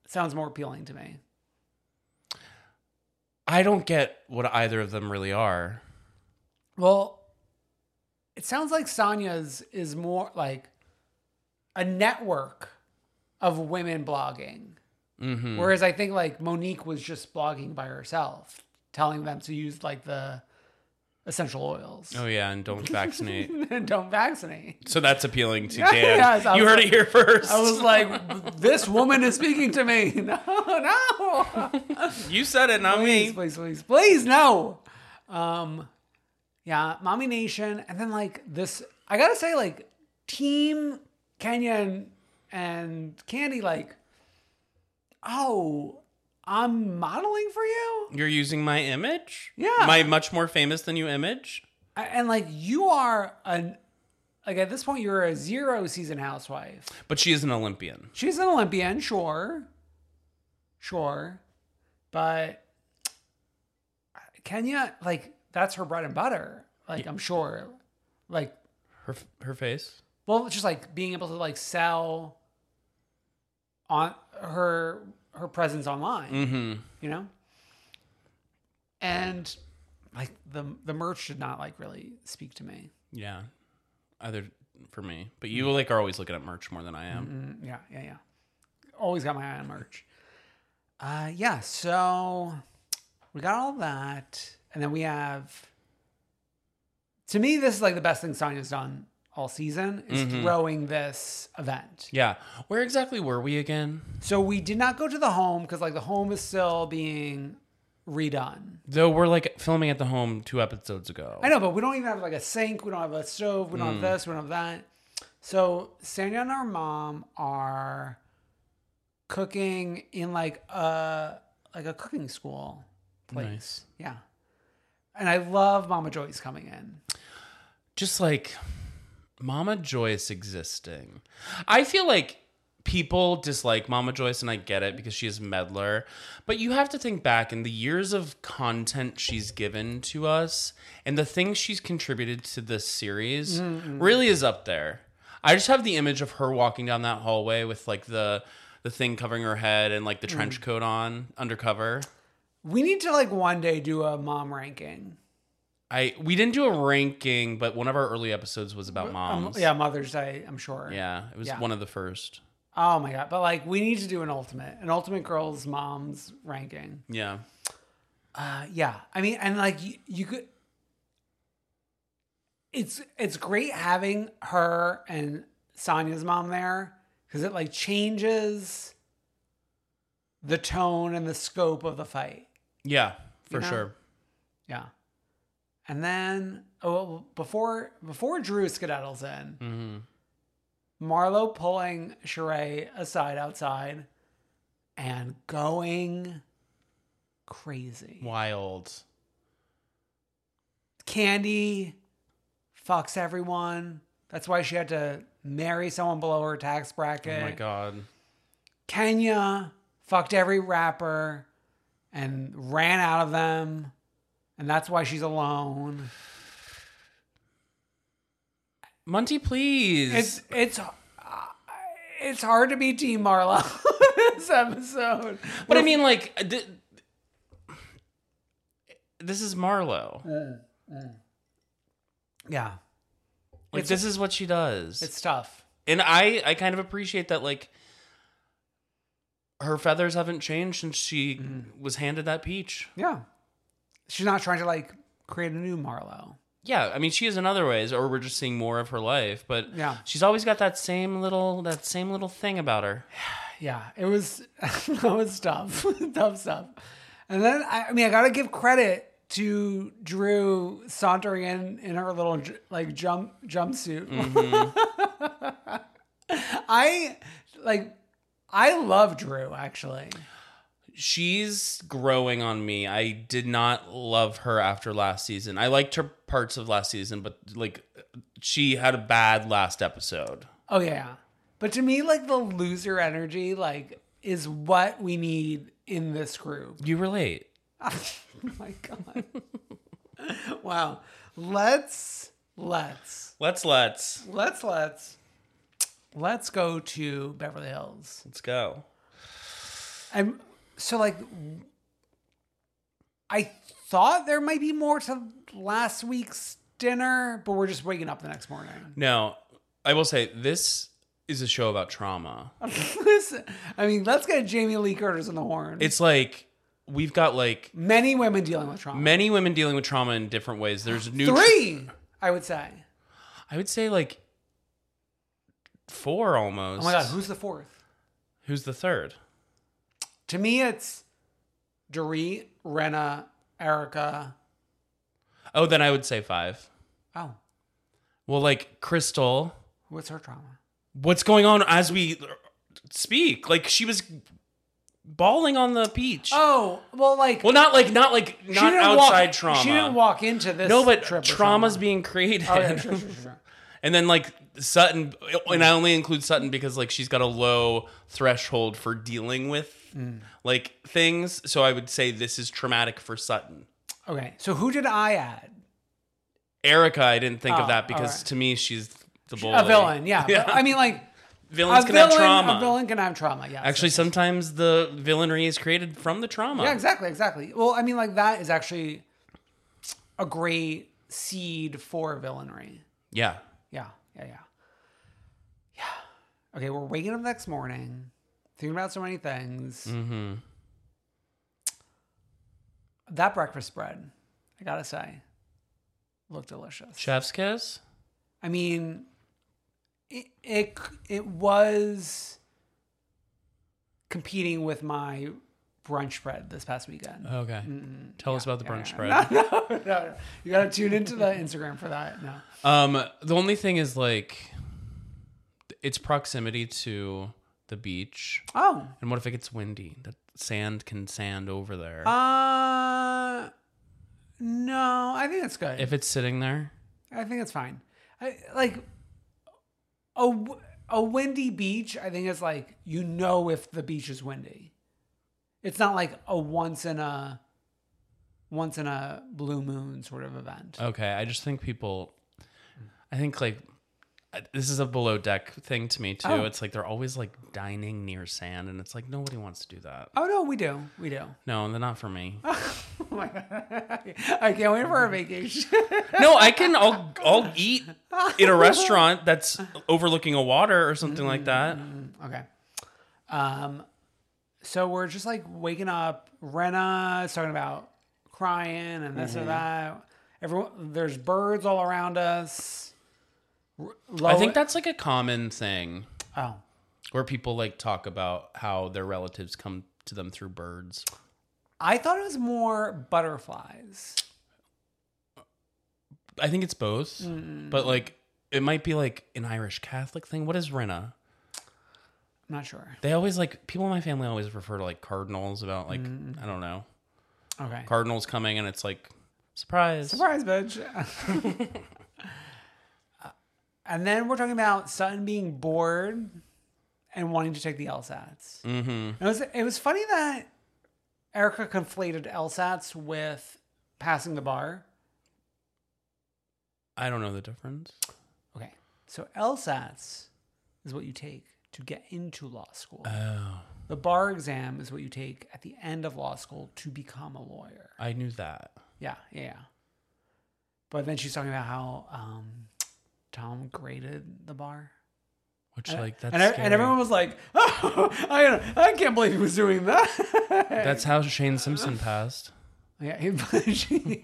sounds more appealing to me. I don't get what either of them really are. Well, it sounds like Sonya's is more like a network of women blogging. Mm-hmm. Whereas I think like Monique was just blogging by herself, telling them to use like the essential oils. Oh yeah, and don't vaccinate. And don't vaccinate. So that's appealing to Dan. Yes, you heard like, it here first. I was like, this woman is speaking to me. No, no. You said it, not please, me. Please, please, please, no. Um, yeah, Mommy Nation, and then like this. I gotta say, like Team Kenya and, and Candy, like. Oh, I'm modeling for you? You're using my image? Yeah. My much more famous than you image? And like you are an like at this point you're a zero season housewife. But she is an Olympian. She's an Olympian, sure. Sure. But Kenya, like that's her bread and butter. Like yeah. I'm sure. Like her her face. Well, just like being able to like sell on her her presence online, mm-hmm. you know, and like the the merch did not like really speak to me. Yeah, either for me, but you like are always looking at merch more than I am. Mm-mm. Yeah, yeah, yeah. Always got my eye on merch. Uh, yeah. So we got all that, and then we have. To me, this is like the best thing Sonya's done all season is mm-hmm. throwing this event. Yeah. Where exactly were we again? So we did not go to the home because like the home is still being redone. Though we're like filming at the home two episodes ago. I know, but we don't even have like a sink. We don't have a stove. We don't mm. have this. We don't have that. So Sanya and our mom are cooking in like a, like a cooking school place. Nice. Yeah. And I love Mama Joyce coming in. Just like... Mama Joyce existing. I feel like people dislike Mama Joyce, and I get it because she is a meddler. But you have to think back in the years of content she's given to us and the things she's contributed to this series mm-hmm. really is up there. I just have the image of her walking down that hallway with like the the thing covering her head and like the mm-hmm. trench coat on undercover. We need to like one day do a mom ranking. I we didn't do a ranking, but one of our early episodes was about moms. Um, yeah, Mother's Day, I'm sure. Yeah, it was yeah. one of the first. Oh my God. But like, we need to do an ultimate, an ultimate girls, moms ranking. Yeah. Uh, yeah. I mean, and like you, you could, it's, it's great having her and Sonya's mom there because it like changes the tone and the scope of the fight. Yeah, for you know? Sure. Yeah. And then, oh, before before Drew skedaddles in, mm-hmm. Marlo pulling Sheree aside outside and going crazy. Wild. Candy fucks everyone. That's why she had to marry someone below her tax bracket. Oh my God. Kenya fucked every rapper and ran out of them. And that's why she's alone. Monty, please. It's it's uh, it's hard to be Team Marlo this episode. But well, I mean, like, th- this is Marlo. Mm, mm. Yeah. Like, it's, this is what she does. It's tough. And I, I kind of appreciate that, like, her feathers haven't changed since she mm. was handed that peach. Yeah. She's not trying to, like, create a new Marlo. Yeah, I mean, she is in other ways, or we're just seeing more of her life. But yeah. she's always got that same little that same little thing about her. Yeah, it was, it was tough. Tough stuff. And then, I, I mean, I got to give credit to Drew sauntering in in her little, like, jump jumpsuit. Mm-hmm. I, like, I love Drew, actually. She's growing on me. I did not love her after last season. I liked her parts of last season, but like she had a bad last episode. Oh yeah. But to me, like the loser energy, like is what we need in this group. You relate. Oh my God. Wow. Let's, let's. Let's, let's. Let's, let's. Let's go to Beverly Hills. Let's go. I'm so like, I thought there might be more to last week's dinner, but we're just waking up the next morning. No, I will say this is a show about trauma. Listen, I mean, let's get Jamie Lee Curtis on the horn. It's like, we've got like... Many women dealing with trauma. Many women dealing with trauma in different ways. There's new... Three, tra- I would say. I would say like four almost. Oh my God, who's the fourth? Who's the third? To me, it's Doree, Renna, Erica. Oh, then I would say five. Oh. Well, like Crystal. What's her trauma? What's going on as we speak? Like she was... Balling on the beach. Oh, well, like... Well, not like, not like, not outside walk, trauma. She didn't walk into this No, but trip trauma's being created. Oh, yeah, sure, sure, sure. And then like Sutton, and I only include Sutton because like she's got a low threshold for dealing with mm. like things. So I would say this is traumatic for Sutton. Okay, so who did I add? Erica, I didn't think oh, of that because right. to me, she's the bully. A villain, yeah. yeah. But, I mean, like... Villains a can villain, have trauma. A villain can have trauma, yeah. Actually, so sometimes the villainy is created from the trauma. Yeah, exactly, exactly. Well, I mean, like, that is actually a great seed for villainy. Yeah. Yeah, yeah, yeah. Yeah. Okay, we're waking up the next morning, thinking about so many things. Mm-hmm. That breakfast bread, I gotta say, looked delicious. Chef's kiss? I mean... It, it it was competing with my brunch bread this past weekend. Okay. Mm-hmm. Tell yeah, us about the yeah, brunch yeah. bread. No, no, no, no. You got to tune into the Instagram for that. No. Um, the only thing is like its proximity to the beach. Oh. And what if it gets windy? The sand can sand over there. Uh, no, I think that's good. If it's sitting there? I think it's fine. I, like... A, a windy beach, I think, is like, you know if the beach is windy. It's not like a once in a once in a blue moon sort of event. Okay, I just think people, I think like, this is a below deck thing to me too. Oh. It's like they're always like dining near sand and it's like nobody wants to do that. Oh no, we do. We do. No, they're not for me. Oh my God. I can't wait for our vacation. No, I can I'll I'll eat in a restaurant that's overlooking a water or something mm-hmm. like that. Okay. Um so we're just like waking up. Renna is talking about crying and this mm-hmm. or that. Everyone there's birds all around us. Low- I think that's like a common thing. Oh. Where people like talk about how their relatives come to them through birds. I thought it was more butterflies. I think it's both. Mm. But like, it might be like an Irish Catholic thing. What is Renna? I'm not sure. They always like, people in my family always refer to like cardinals about like, mm. I don't know. Okay. Cardinals coming and it's like, surprise. Surprise, bitch. And then we're talking about Sutton being bored and wanting to take the LSATs. Mm-hmm. It was it was funny that Erica conflated LSATs with passing the bar. I don't know the difference. Okay. So LSATs is what you take to get into law school. Oh. The bar exam is what you take at the end of law school to become a lawyer. I knew that. Yeah, yeah. But then she's talking about how... Um, Tom graded the bar, which and, like that's and, and everyone was like, "Oh, I I can't believe he was doing that." That's how Shane Simpson passed. Yeah, he,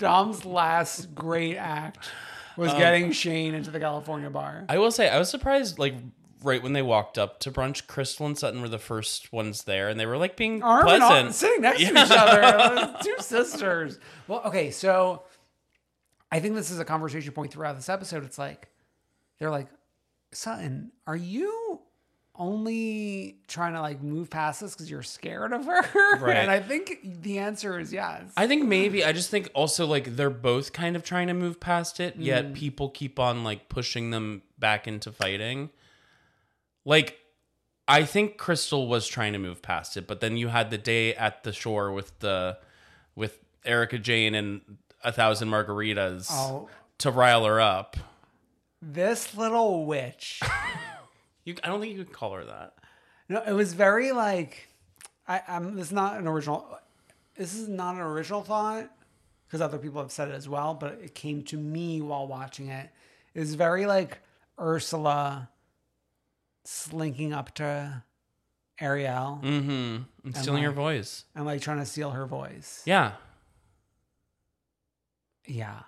Tom's last great act was um, getting Shane into the California bar. I will say, I was surprised. Like right when they walked up to brunch, Crystal and Sutton were the first ones there, and they were like being Arm pleasant, and all, sitting next yeah. to each other, two sisters. Well, okay, so. I think this is a conversation point throughout this episode. It's like, they're like, Sutton, are you only trying to like move past this because you're scared of her? Right. And I think the answer is yes. I think maybe, I just think also like they're both kind of trying to move past it, mm. yet people keep on like pushing them back into fighting. Like, I think Crystal was trying to move past it, but then you had the day at the shore with the with Erica Jane and a thousand margaritas oh. to rile her up. This little witch. you, I don't think you could call her that. No, it was very like, I, I'm. This is not an original. This is not an original thought because other people have said it as well, but it came to me while watching it. It was very like Ursula slinking up to Ariel, mm-hmm, and, and stealing like, her voice, and like trying to steal her voice. Yeah, yeah.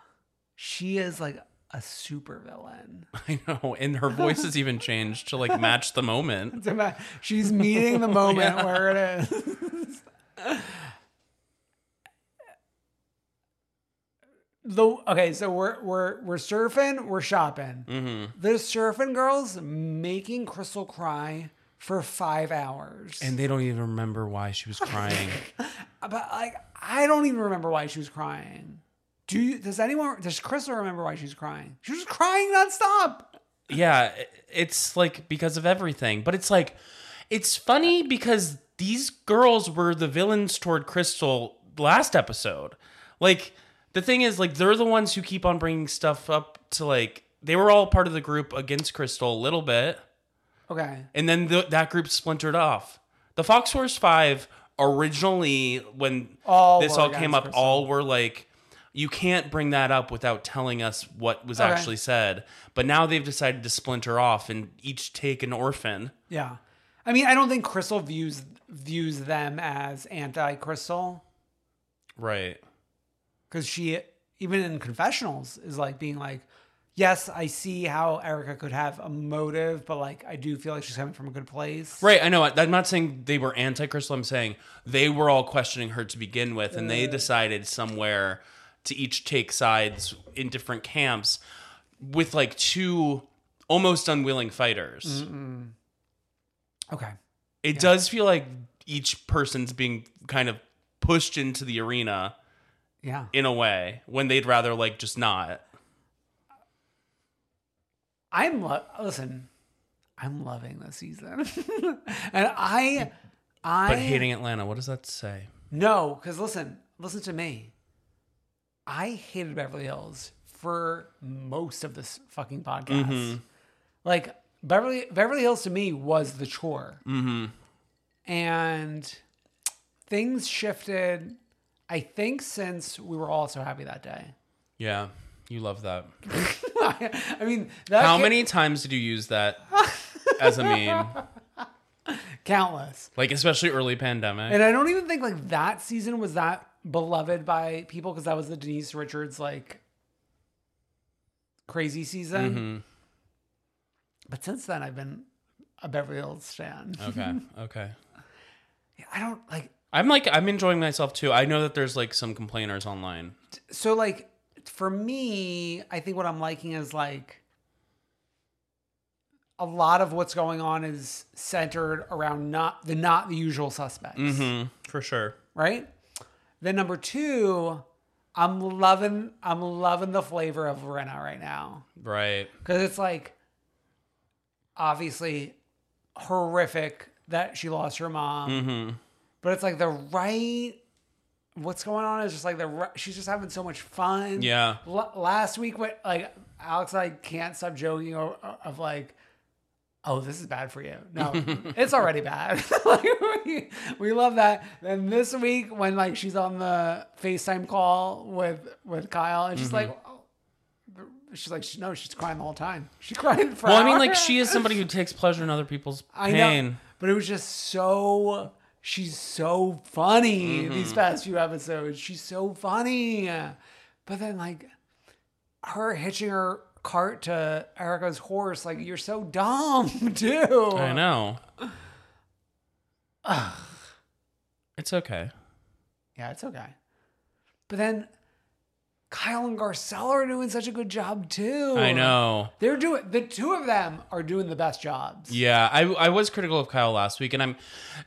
She is like a super villain. I know, and her voice has even changed to like match the moment. She's meeting the moment yeah. where it is. The okay, so we're we're we're surfing, we're shopping. Mm-hmm. The surfing girls making Crystal cry for five hours, and they don't even remember why she was crying. But like, I don't even remember why she was crying. Do you, does anyone? Does Crystal remember why she's crying? She was crying nonstop. Yeah, it's like because of everything. But it's like, it's funny because these girls were the villains toward Crystal last episode, like. The thing is, like, they're the ones who keep on bringing stuff up to, like, they were all part of the group against Crystal a little bit. Okay. And then the, that group splintered off. The Fox Horse Five originally, when all this all came up, Crystal. all were like, you can't bring that up without telling us what was okay. actually said. But now they've decided to splinter off and each take an orphan. Yeah. I mean, I don't think Crystal views views them as anti-Crystal. Right. Because she, even in confessionals, is like being like, yes, I see how Erica could have a motive, but like, I do feel like she's coming from a good place. Right. I know. I'm not saying they were anti-Crystal. I'm saying they were all questioning her to begin with. And they decided somewhere to each take sides in different camps with like two almost unwilling fighters. Mm-mm. Okay. It yeah. does feel like each person's being kind of pushed into the arena. Yeah. In a way, when they'd rather like just not. I'm lo- listen, I'm loving this season. and I I But hating Atlanta, what does that say? No, cuz listen, listen to me. I hated Beverly Hills for most of this fucking podcast. Mm-hmm. Like Beverly Beverly Hills to me was the chore. Mm-hmm. And things shifted I think since we were all so happy that day. Yeah, you love that. I mean, that how can... many times did you use that as a meme? Countless. Like, especially early pandemic. And I don't even think like that season was that beloved by people because that was the Denise Richards like crazy season. Mm-hmm. But since then, I've been a Beverly Hills fan. Okay. Okay. I don't like. I'm like, I'm enjoying myself too. I know that there's like some complainers online. So like, for me, I think what I'm liking is like a lot of what's going on is centered around not the, not the usual suspects. Mm-hmm, for sure. Right? Then number two, I'm loving, I'm loving the flavor of Renna right now. Right. Cause it's like, obviously horrific that she lost her mom. Mm-hmm. But it's like the right, what's going on is just like the, she's just having so much fun. Yeah. L- last week, when, like Alex and I can't stop joking of, of like, oh, this is bad for you. No, it's already bad. Like we, we love that. And this week when like she's on the FaceTime call with, with Kyle and she's mm-hmm. like, oh, she's like, no, she's crying the whole time. She cried for Well, I mean like she is somebody who takes pleasure in other people's pain. I know, but it was just so... She's so funny mm-hmm. these past few episodes. She's so funny. But then, like, her hitching her cart to Erica's horse, like, you're so dumb, dude. I know. Ugh. It's okay. Yeah, it's okay. But then Kyle and Garcelle are doing such a good job, too. I know. They're doing... The two of them are doing the best jobs. Yeah, I I was critical of Kyle last week, and I'm...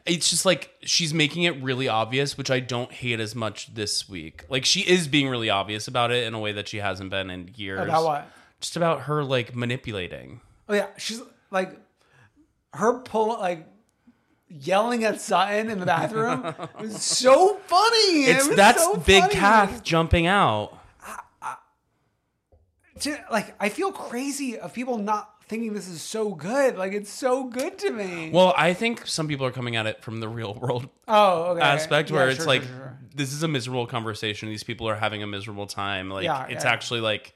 It's just, like, she's making it really obvious, which I don't hate as much this week. Like, she is being really obvious about it in a way that she hasn't been in years. About what? Just about her, like, manipulating. Oh, yeah. She's, like... Her pull... Like, yelling at Sutton in the bathroom. It was so funny. It's, it was that's so Big funny. Kath jumping out. I, I, to, like, I feel crazy of people not thinking this is so good. Like, it's so good to me. Well, I think some people are coming at it from the real world oh, okay. aspect yeah, where sure, it's like, sure, sure. this is a miserable conversation. These people are having a miserable time. Like, yeah, it's yeah. actually like,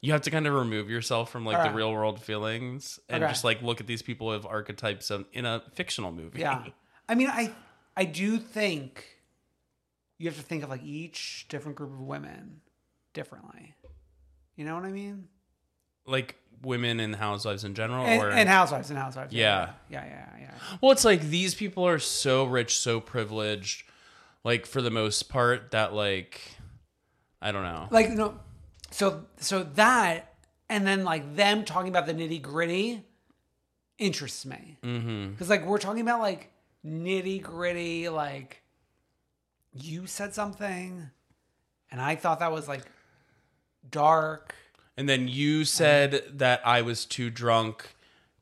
you have to kind of remove yourself from like right. the real world feelings and okay. just like look at these people of archetypes of, in a fictional movie. Yeah. I mean, I I do think you have to think of like each different group of women differently. You know what I mean? Like women and housewives in general? And, or... and housewives and housewives. Yeah. Yeah. yeah. yeah, yeah, yeah. Well, it's like these people are so rich, so privileged, like for the most part that like, I don't know. Like, no. So so that, and then like them talking about the nitty gritty interests me. Mm-hmm. Cause like we're talking about like nitty gritty, like you said something and I thought that was like dark. And then you said and, that I was too drunk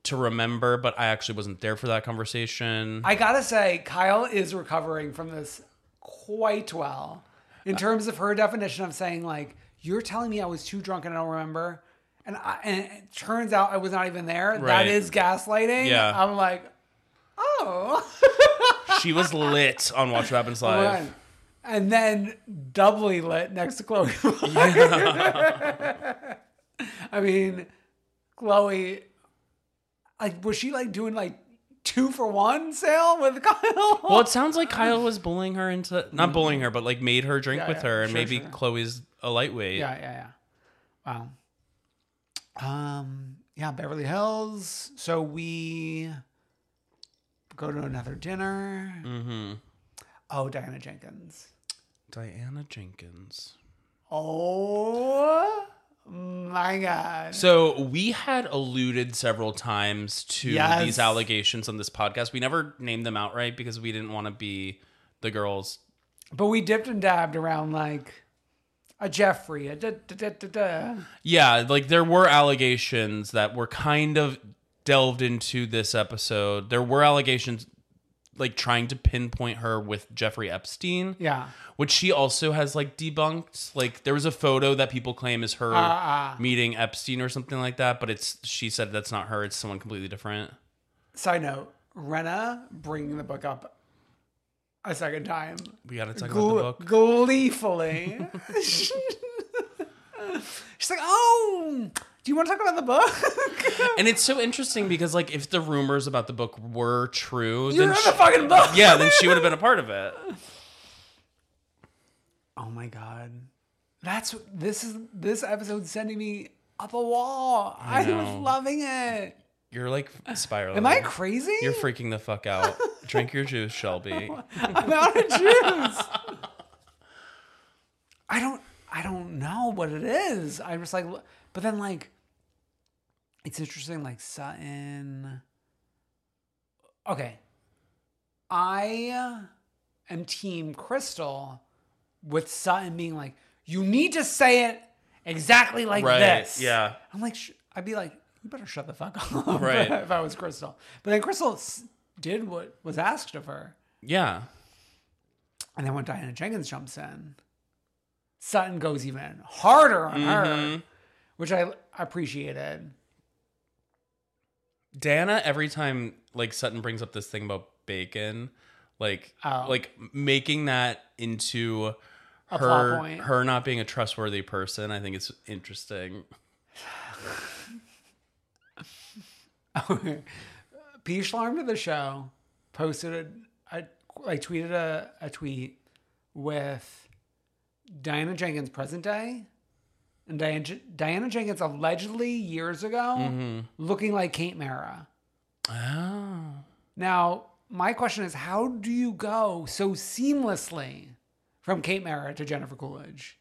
to remember, but I actually wasn't there for that conversation. I gotta say, Kyle is recovering from this quite well in terms of her definition of saying like, you're telling me I was too drunk and I don't remember. And, I, and it turns out I was not even there. Right. That is gaslighting. Yeah. I'm like, oh. She was lit on Watch What Happens Live. Right. And then doubly lit next to Chloe. Yeah. I mean, Chloe, like, was she like doing like two for one sale with Kyle? Well, it sounds like Kyle was bullying her into, not bullying her, but like made her drink yeah, with yeah, her. And sure, maybe sure. Chloe's a lightweight. Yeah, yeah, yeah. Wow. Um, yeah, Beverly Hills. So we go to another dinner. Mm-hmm. Oh, Diana Jenkins. Diana Jenkins. Oh my God. So we had alluded several times to yes. these allegations on this podcast. We never named them outright because we didn't want to be the girls. But we dipped and dabbed around like... A Jeffrey. A da, da, da, da, da. Yeah, like there were allegations that were kind of delved into this episode. There were allegations like trying to pinpoint her with Jeffrey Epstein. Yeah. Which she also has like debunked. Like there was a photo that people claim is her uh, uh. meeting Epstein or something like that. But it's she said that's not her. It's someone completely different. Side note, Renna bringing the book up a second time. We gotta talk Gl- about the book. Gleefully. She's like, oh, do you want to talk about the book? And it's so interesting because like if the rumors about the book were true, You're then she, the fucking book. Yeah, then she would have been a part of it. Oh my God. That's this is this episode's sending me up a wall. I, I was loving it. You're like spiraling. Am I crazy? You're freaking the fuck out. Drink your juice, Shelby. I'm out of juice. I don't. I don't know what it is. I'm just like, but then like, it's interesting. Like Sutton. Okay, I am Team Crystal with Sutton being like, you need to say it exactly like right, this. Yeah. I'm like, sh- I'd be like. You better shut the fuck up. Right. If I was Crystal. But then Crystal did what was asked of her. Yeah. And then when Diana Jenkins jumps in, Sutton goes even harder on mm-hmm. her, which I appreciated. Diana, every time like Sutton brings up this thing about bacon, like oh. like making that into a her her not being a trustworthy person, I think it's interesting. P. Schlarm to the show posted a, a like tweeted a, a tweet with Diana Jenkins present day and Diana, Diana Jenkins allegedly years ago mm-hmm. looking like Kate Mara. Oh. Now my question is, how do you go so seamlessly from Kate Mara to Jennifer Coolidge?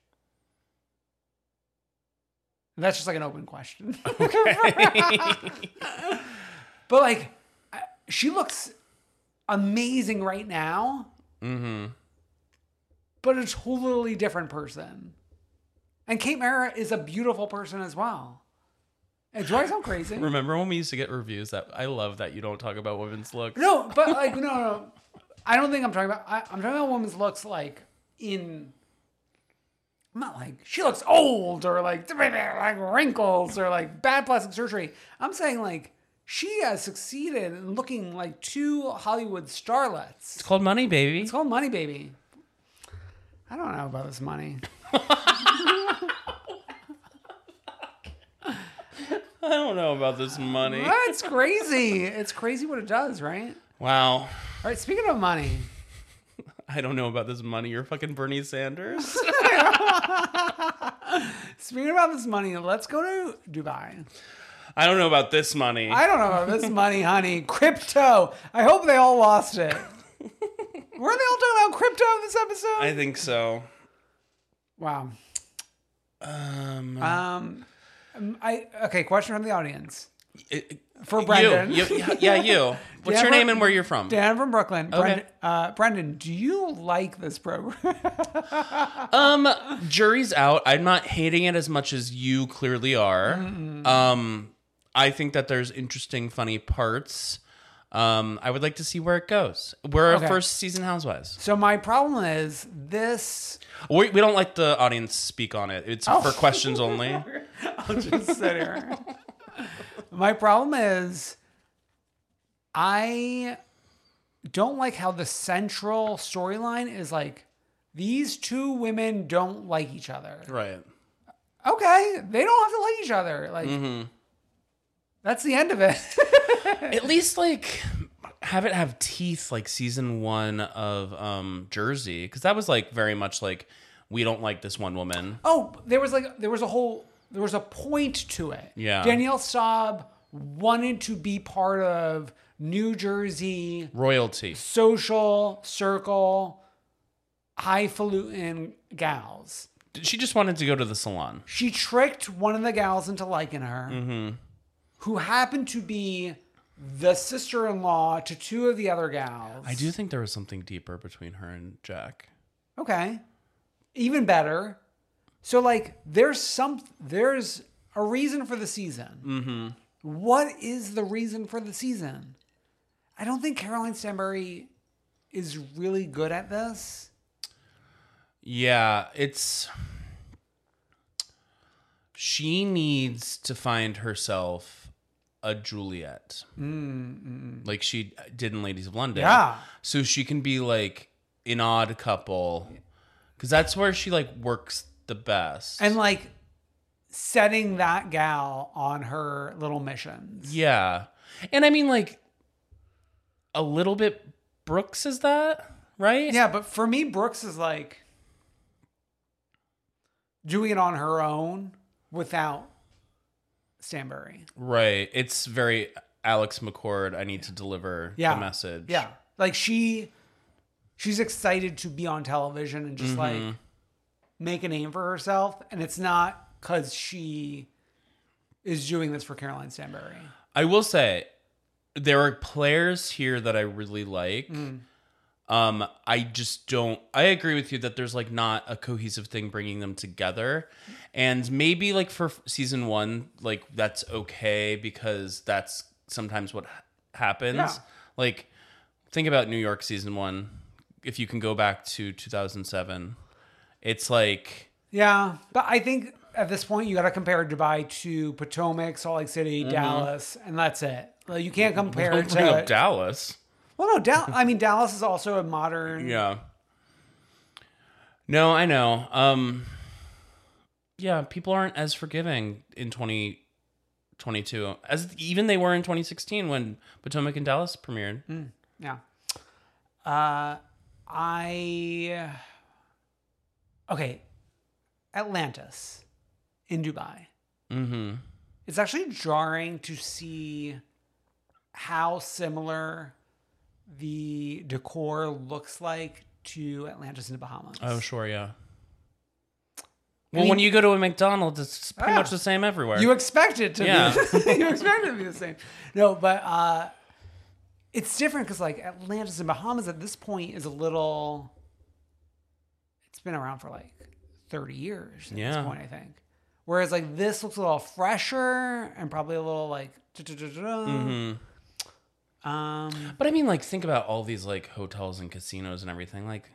That's just like an open question. Okay. But like, she looks amazing right now. Mm-hmm. But a totally different person. And Kate Mara is a beautiful person as well. It drives him crazy. Remember when we used to get reviews that I love that you don't talk about women's looks? No, but like, no, no. I don't think I'm talking about, I, I'm talking about women's looks like in, I'm not like, she looks old or like, like wrinkles or like bad plastic surgery. I'm saying like, she has succeeded in looking like two Hollywood starlets. It's called money, baby. It's called money, baby. I don't know about this money. I don't know about this money. That's crazy. It's crazy what it does, right? Wow. All right, speaking of money. I don't know about this money. You're fucking Bernie Sanders. Speaking about this money, let's go to Dubai. I don't know about this money. I don't know about this money, honey. Crypto. I hope they all lost it. Weren't they all talking about crypto in this episode? I think so. Wow. Um... um I okay. Question from the audience it, for Brendan. You, you, yeah, you. What's Dan your from, name and where you're from? Dan from Brooklyn. Okay. Brendan, uh, Brendan, do you like this program? um, jury's out. I'm not hating it as much as you clearly are. Mm-hmm. Um, I think that there's interesting, funny parts. Um, I would like to see where it goes. We're okay. First season housewives. So my problem is this. We, we don't let the audience speak on it. It's oh. for questions only. I'll just sit here. My problem is I don't like how the central storyline is like, these two women don't like each other. Right. Okay. They don't have to like each other. Like, mm-hmm. That's the end of it. At least, like, have it have teeth like season one of um, Jersey. Because that was, like, very much like, we don't like this one woman. Oh, there was, like, there was a whole, there was a point to it. Yeah. Danielle Saab wanted to be part of New Jersey. Royalty. Social circle, highfalutin gals. She just wanted to go to the salon. She tricked one of the gals into liking her. Mm-hmm. Who happened to be the sister-in-law to two of the other gals. I do think there was something deeper between her and Jack. Okay. Even better. So, like, there's some, there's a reason for the season. Mm-hmm. What is the reason for the season? I don't think Caroline Stanbury is really good at this. Yeah, it's... She needs to find herself a Juliet. Mm, mm. Like she did in Ladies of London. Yeah. So she can be like an odd couple. Because that's where she like works the best. And like setting that gal on her little missions. Yeah. And I mean like a little bit Brooks is that, right? Yeah. But for me, Brooks is like doing it on her own without Stanbury. Right. It's very Alex McCord. I need yeah. to deliver yeah. the message. Yeah. Like she, she's excited to be on television and just mm-hmm. like make a name for herself. And it's not because she is doing this for Caroline Stanbury. I will say there are players here that I really like. Mm. Um, I just don't, I agree with you that there's like not a cohesive thing bringing them together, and maybe like for season one, like that's okay because that's sometimes what ha- happens. Yeah. Like think about New York season one. If you can go back to two thousand seven, it's like, yeah, but I think at this point you got to compare Dubai to Potomac, Salt Lake City, mm-hmm. Dallas, and that's it. Like you can't compare don't bring to up Dallas. Well, no, Dal- I mean, Dallas is also a modern... Yeah. No, I know. Um, yeah, people aren't as forgiving in twenty twenty-two as even they were in twenty sixteen when Potomac and Dallas premiered. Mm, yeah. Uh, I... Okay. Atlantis in Dubai. Mm-hmm. It's actually jarring to see how similar... the decor looks like to Atlantis in the Bahamas. Oh, sure, yeah. Well, I mean, when you go to a McDonald's, it's pretty oh, much the same everywhere. You expect it to yeah. be. You expect it to be the same. No, but uh, it's different because like Atlantis in Bahamas at this point is a little. It's been around for like thirty years at yeah. this point, I think. Whereas like this looks a little fresher and probably a little like. Mm-hmm. um, but I mean, like think about all these like hotels and casinos and everything. Like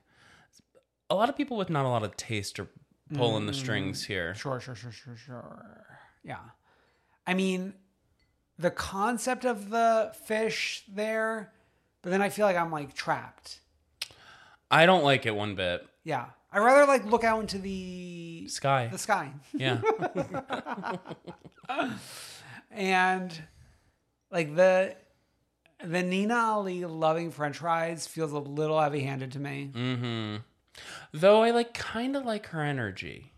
a lot of people with not a lot of taste are pulling mm, the strings here. Sure, sure, sure, sure, sure. Yeah. I mean, the concept of the fish there, but then I feel like I'm like trapped. I don't like it one bit. Yeah. I'd rather like look out into the sky. The sky. Yeah. And like the the Nina Ali loving French fries feels a little heavy handed to me. Mm-hmm. Though I like kind of like her energy.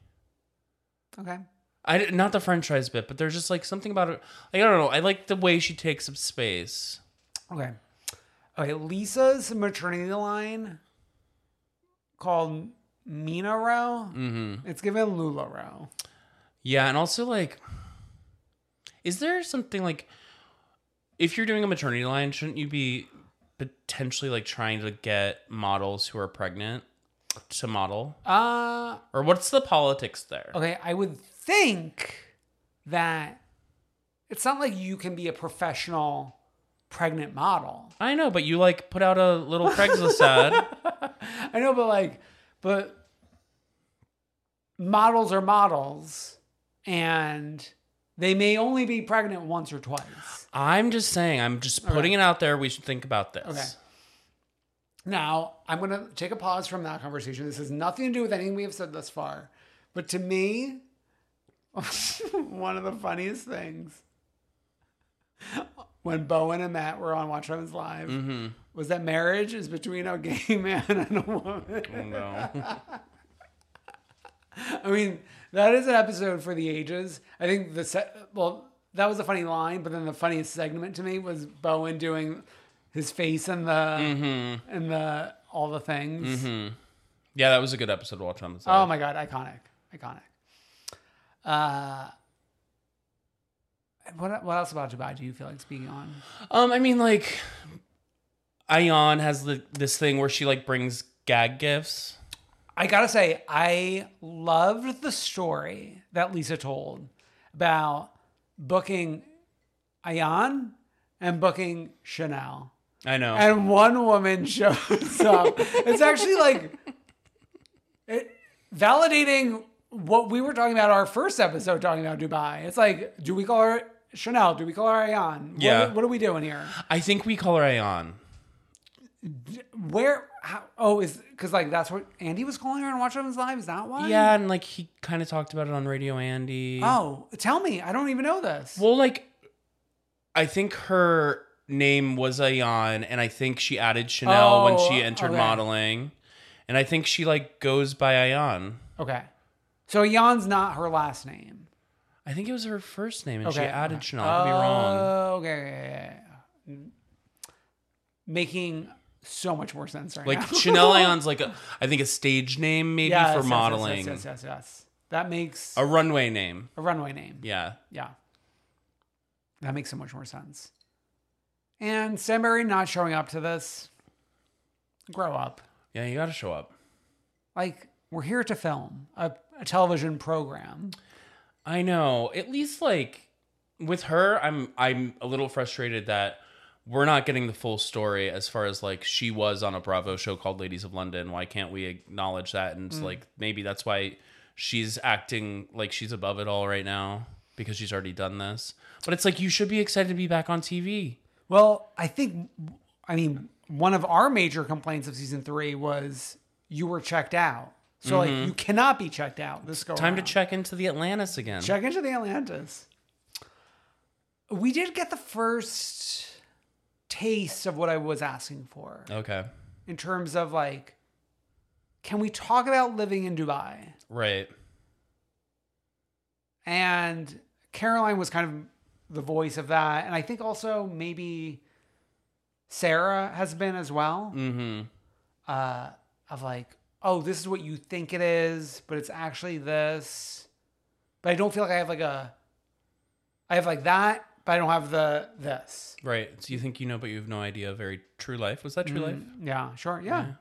Okay. I not the French fries bit, but there's just like something about it. Like, I don't know. I like the way she takes up space. Okay. Okay. Lisa's maternity line called Mina Row. Mm-hmm. It's given Lula Row. Yeah, and also like. Is there something like, if you're doing a maternity line, shouldn't you be potentially like trying to get models who are pregnant to model? Uh, or what's the politics there? Okay, I would think that it's not like you can be a professional pregnant model. I know, but you like put out a little Craigslist ad. I know, but like, but models are models and... They may only be pregnant once or twice. I'm just saying. I'm just putting okay. it out there. We should think about this. Okay. Now, I'm going to take a pause from that conversation. This has nothing to do with anything we have said thus far. But to me, one of the funniest things when Bowen and Matt were on Watch Heavens Live mm-hmm. was that marriage is between a gay man and a woman. Oh, no. I mean... That is an episode for the ages. I think the se- well, that was a funny line, but then the funniest segment to me was Bowen doing his face and the mm-hmm. and the all the things. Mm-hmm. Yeah, that was a good episode to watch on the side. Oh my god, iconic, iconic. Uh, what what else about Dubai do you feel like speaking on? Um, I mean, like, Ayan has the, this thing where she like brings gag gifts. I gotta say, I loved the story that Lisa told about booking Ayan and booking Chanel. I know. And one woman shows up. It's actually like it, validating what we were talking about our first episode, talking about Dubai. It's like, do we call her Chanel? Do we call her Ayan? Yeah. What, what are we doing here? I think we call her Ayan. Where... How, oh, is because like that's what Andy was calling her on Watch Heavens Live. Is that why? Yeah, and like he kind of talked about it on Radio Andy. Oh, tell me, I don't even know this. Well, like I think her name was Ayan, and I think she added Chanel oh, when she entered okay. modeling, and I think she like goes by Ayan. Okay, so Ayan's not her last name. I think it was her first name, and okay, she added okay. Chanel. I could be wrong. Oh, okay, yeah, yeah. Making. So much more sense right like now. Like Chanel Ayan's like a, I think a stage name maybe yes, for yes, modeling. Yes, yes, yes, yes, yes. That makes a runway name. A runway name. Yeah, yeah. That makes so much more sense. And Stanberry not showing up to this. Grow up. Yeah, you got to show up. Like we're here to film a, a television program. I know. At least like with her, I'm I'm a little frustrated that. We're not getting the full story as far as like she was on a Bravo show called Ladies of London. Why can't we acknowledge that? And mm. like maybe that's why she's acting like she's above it all right now because she's already done this. But it's like you should be excited to be back on T V. Well, I think, I mean, one of our major complaints of season three was you were checked out. So mm-hmm. like you cannot be checked out. This go time around. To check into the Atlantis again. Check into the Atlantis. We did get the first. Taste of what I was asking for. Okay. In terms of like, can we talk about living in Dubai? Right. And Caroline was kind of the voice of that. And I think also maybe Sarah has been as well. Mm-hmm. Uh, of like, oh, this is what you think it is, but it's actually this. But I don't feel like I have like a, I have like that. But I don't have the this. Right. So you think you know, but you have no idea. Very True Life. Was that True mm, Life? Yeah, sure. Yeah. yeah.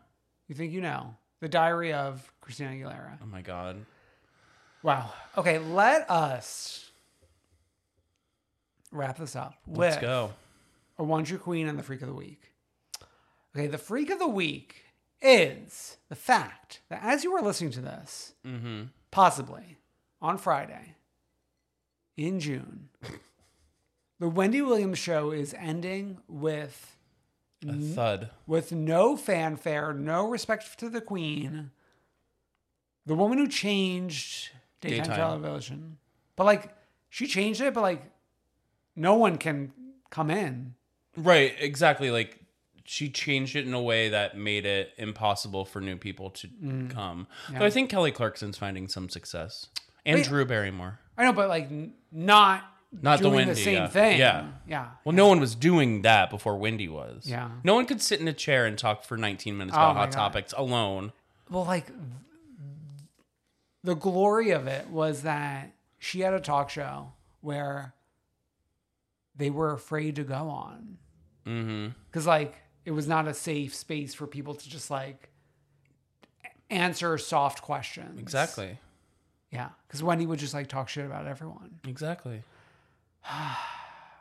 You think you know. The Diary of Christina Aguilera. Oh my God. Wow. Okay, let us wrap this up. Let's go. Or Once Your Queen and the Freak of the Week. Okay, the Freak of the Week is the fact that as you were listening to this, mm-hmm. possibly on Friday in June, the Wendy Williams show is ending with a thud, n- with no fanfare, no respect to the Queen, the woman who changed daytime, daytime television. But like, she changed it, but like, no one can come in. Right, exactly. Like, she changed it in a way that made it impossible for new people to mm. come. Yeah. Though I think Kelly Clarkson's finding some success. And Wait, Drew Barrymore. I know, but like not, not doing the, Wendy, the same yeah. thing. Yeah. yeah. Well, yeah. no one was doing that before Wendy was. Yeah. No one could sit in a chair and talk for nineteen minutes about oh hot God. topics alone. Well, like the glory of it was that she had a talk show where they were afraid to go on. Mm-hmm. Because like, it was not a safe space for people to just like answer soft questions. Exactly. Yeah. Because Wendy would just like talk shit about everyone. Exactly.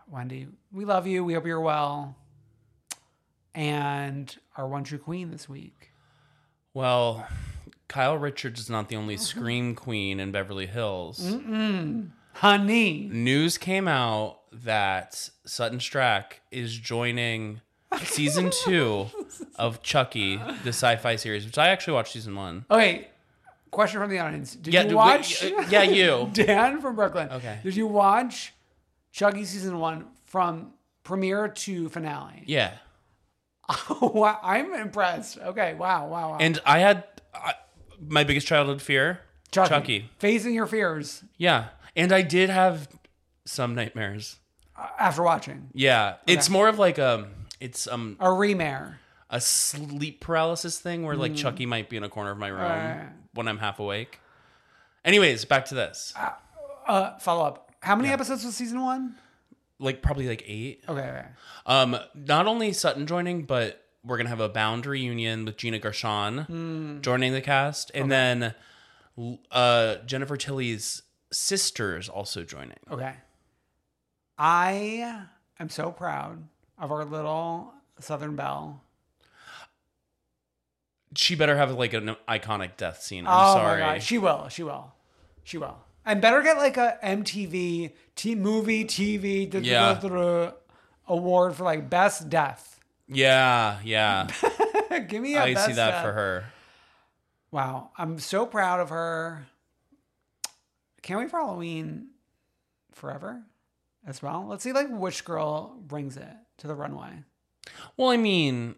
Wendy, we love you. We hope you're well. And our One True Queen this week. Well, Kyle Richards is not the only scream queen in Beverly Hills. Mm-mm. Honey. News came out that Sutton Strack is joining season two of Chucky, the sci-fi series, which I actually watched season one. Okay, question from the audience: Did yeah, you did watch? We, uh, yeah, you. Dan from Brooklyn. Okay. Did you watch Chucky season one from premiere to finale? Yeah. Oh, wow. I'm impressed. Okay, wow, wow, wow. And I had uh, my biggest childhood fear: Chucky. Chucky. Facing your fears. Yeah, and I did have some nightmares uh, after watching. Yeah, okay. It's more of like a. It's um a remare, a sleep paralysis thing where like mm. Chucky might be in a corner of my room right. when I'm half awake. Anyways, back to this. Uh, uh, follow up. How many yeah. episodes was season one? Like probably like eight. Okay. okay. Um, not only Sutton joining, but we're gonna have a Bound reunion with Gina Gershon mm. joining the cast, and okay. then uh Jennifer Tilly's sisters also joining. Okay. I am so proud of our little Southern Belle. She better have like an iconic death scene. I'm oh sorry. My God. She will. She will. She will. And better get like a M T V t- movie T V da- yeah. da- da- da- da- award for like best death. Yeah. Yeah. Give me a I best see that death. For her. Wow. I'm so proud of her. Can't wait for Halloween forever as well. Let's see like which girl brings it to the runway. Well, I mean,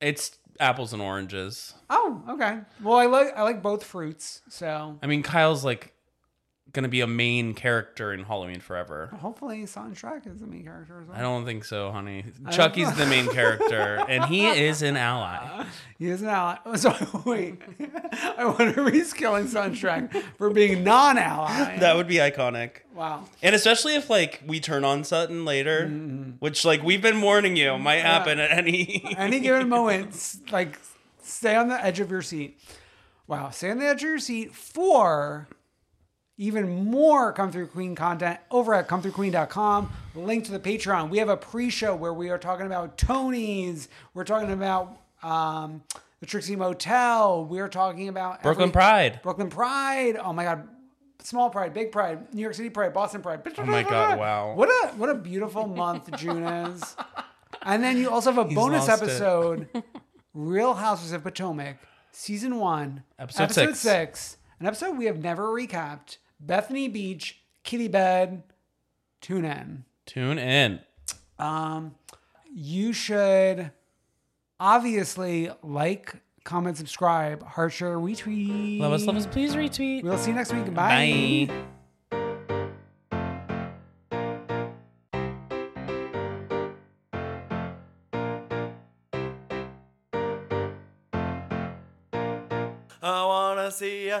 it's apples and oranges. Oh, okay. Well, I like I like both fruits, so. I mean, Kyle's like gonna be a main character in Halloween Forever. Hopefully, Sutton Strack is the main character as well. I don't think so, honey. Chucky's the main character, and he is an ally. He is an ally. Oh, so wait, I wonder if he's killing Sutton Strack for being non-ally. That would be iconic. Wow. And especially if like we turn on Sutton later, mm-hmm. which like we've been warning you might yeah. happen at any any given moment. Like, stay on the edge of your seat. Wow, stay on the edge of your seat for even more Come Through Queen content over at come through queen dot com. Link to the Patreon. We have a pre-show where we are talking about Tony's. We're talking about um, the Trixie Motel. We're talking about Brooklyn every, Pride. Brooklyn Pride. Oh my God. Small Pride, Big Pride, New York City Pride, Boston Pride. Oh my God, wow. What a what a beautiful month June is. And then you also have a He's bonus episode, Real Houses of Potomac, Season one, Episode, episode six. six, an episode we have never recapped, Bethany Beach, Kitty Bed. Tune in. Tune in. Um, you should obviously like, comment, subscribe, heart share, retweet. Love us, love us, please retweet. We'll see you next week. Bye. Bye. I wanna see ya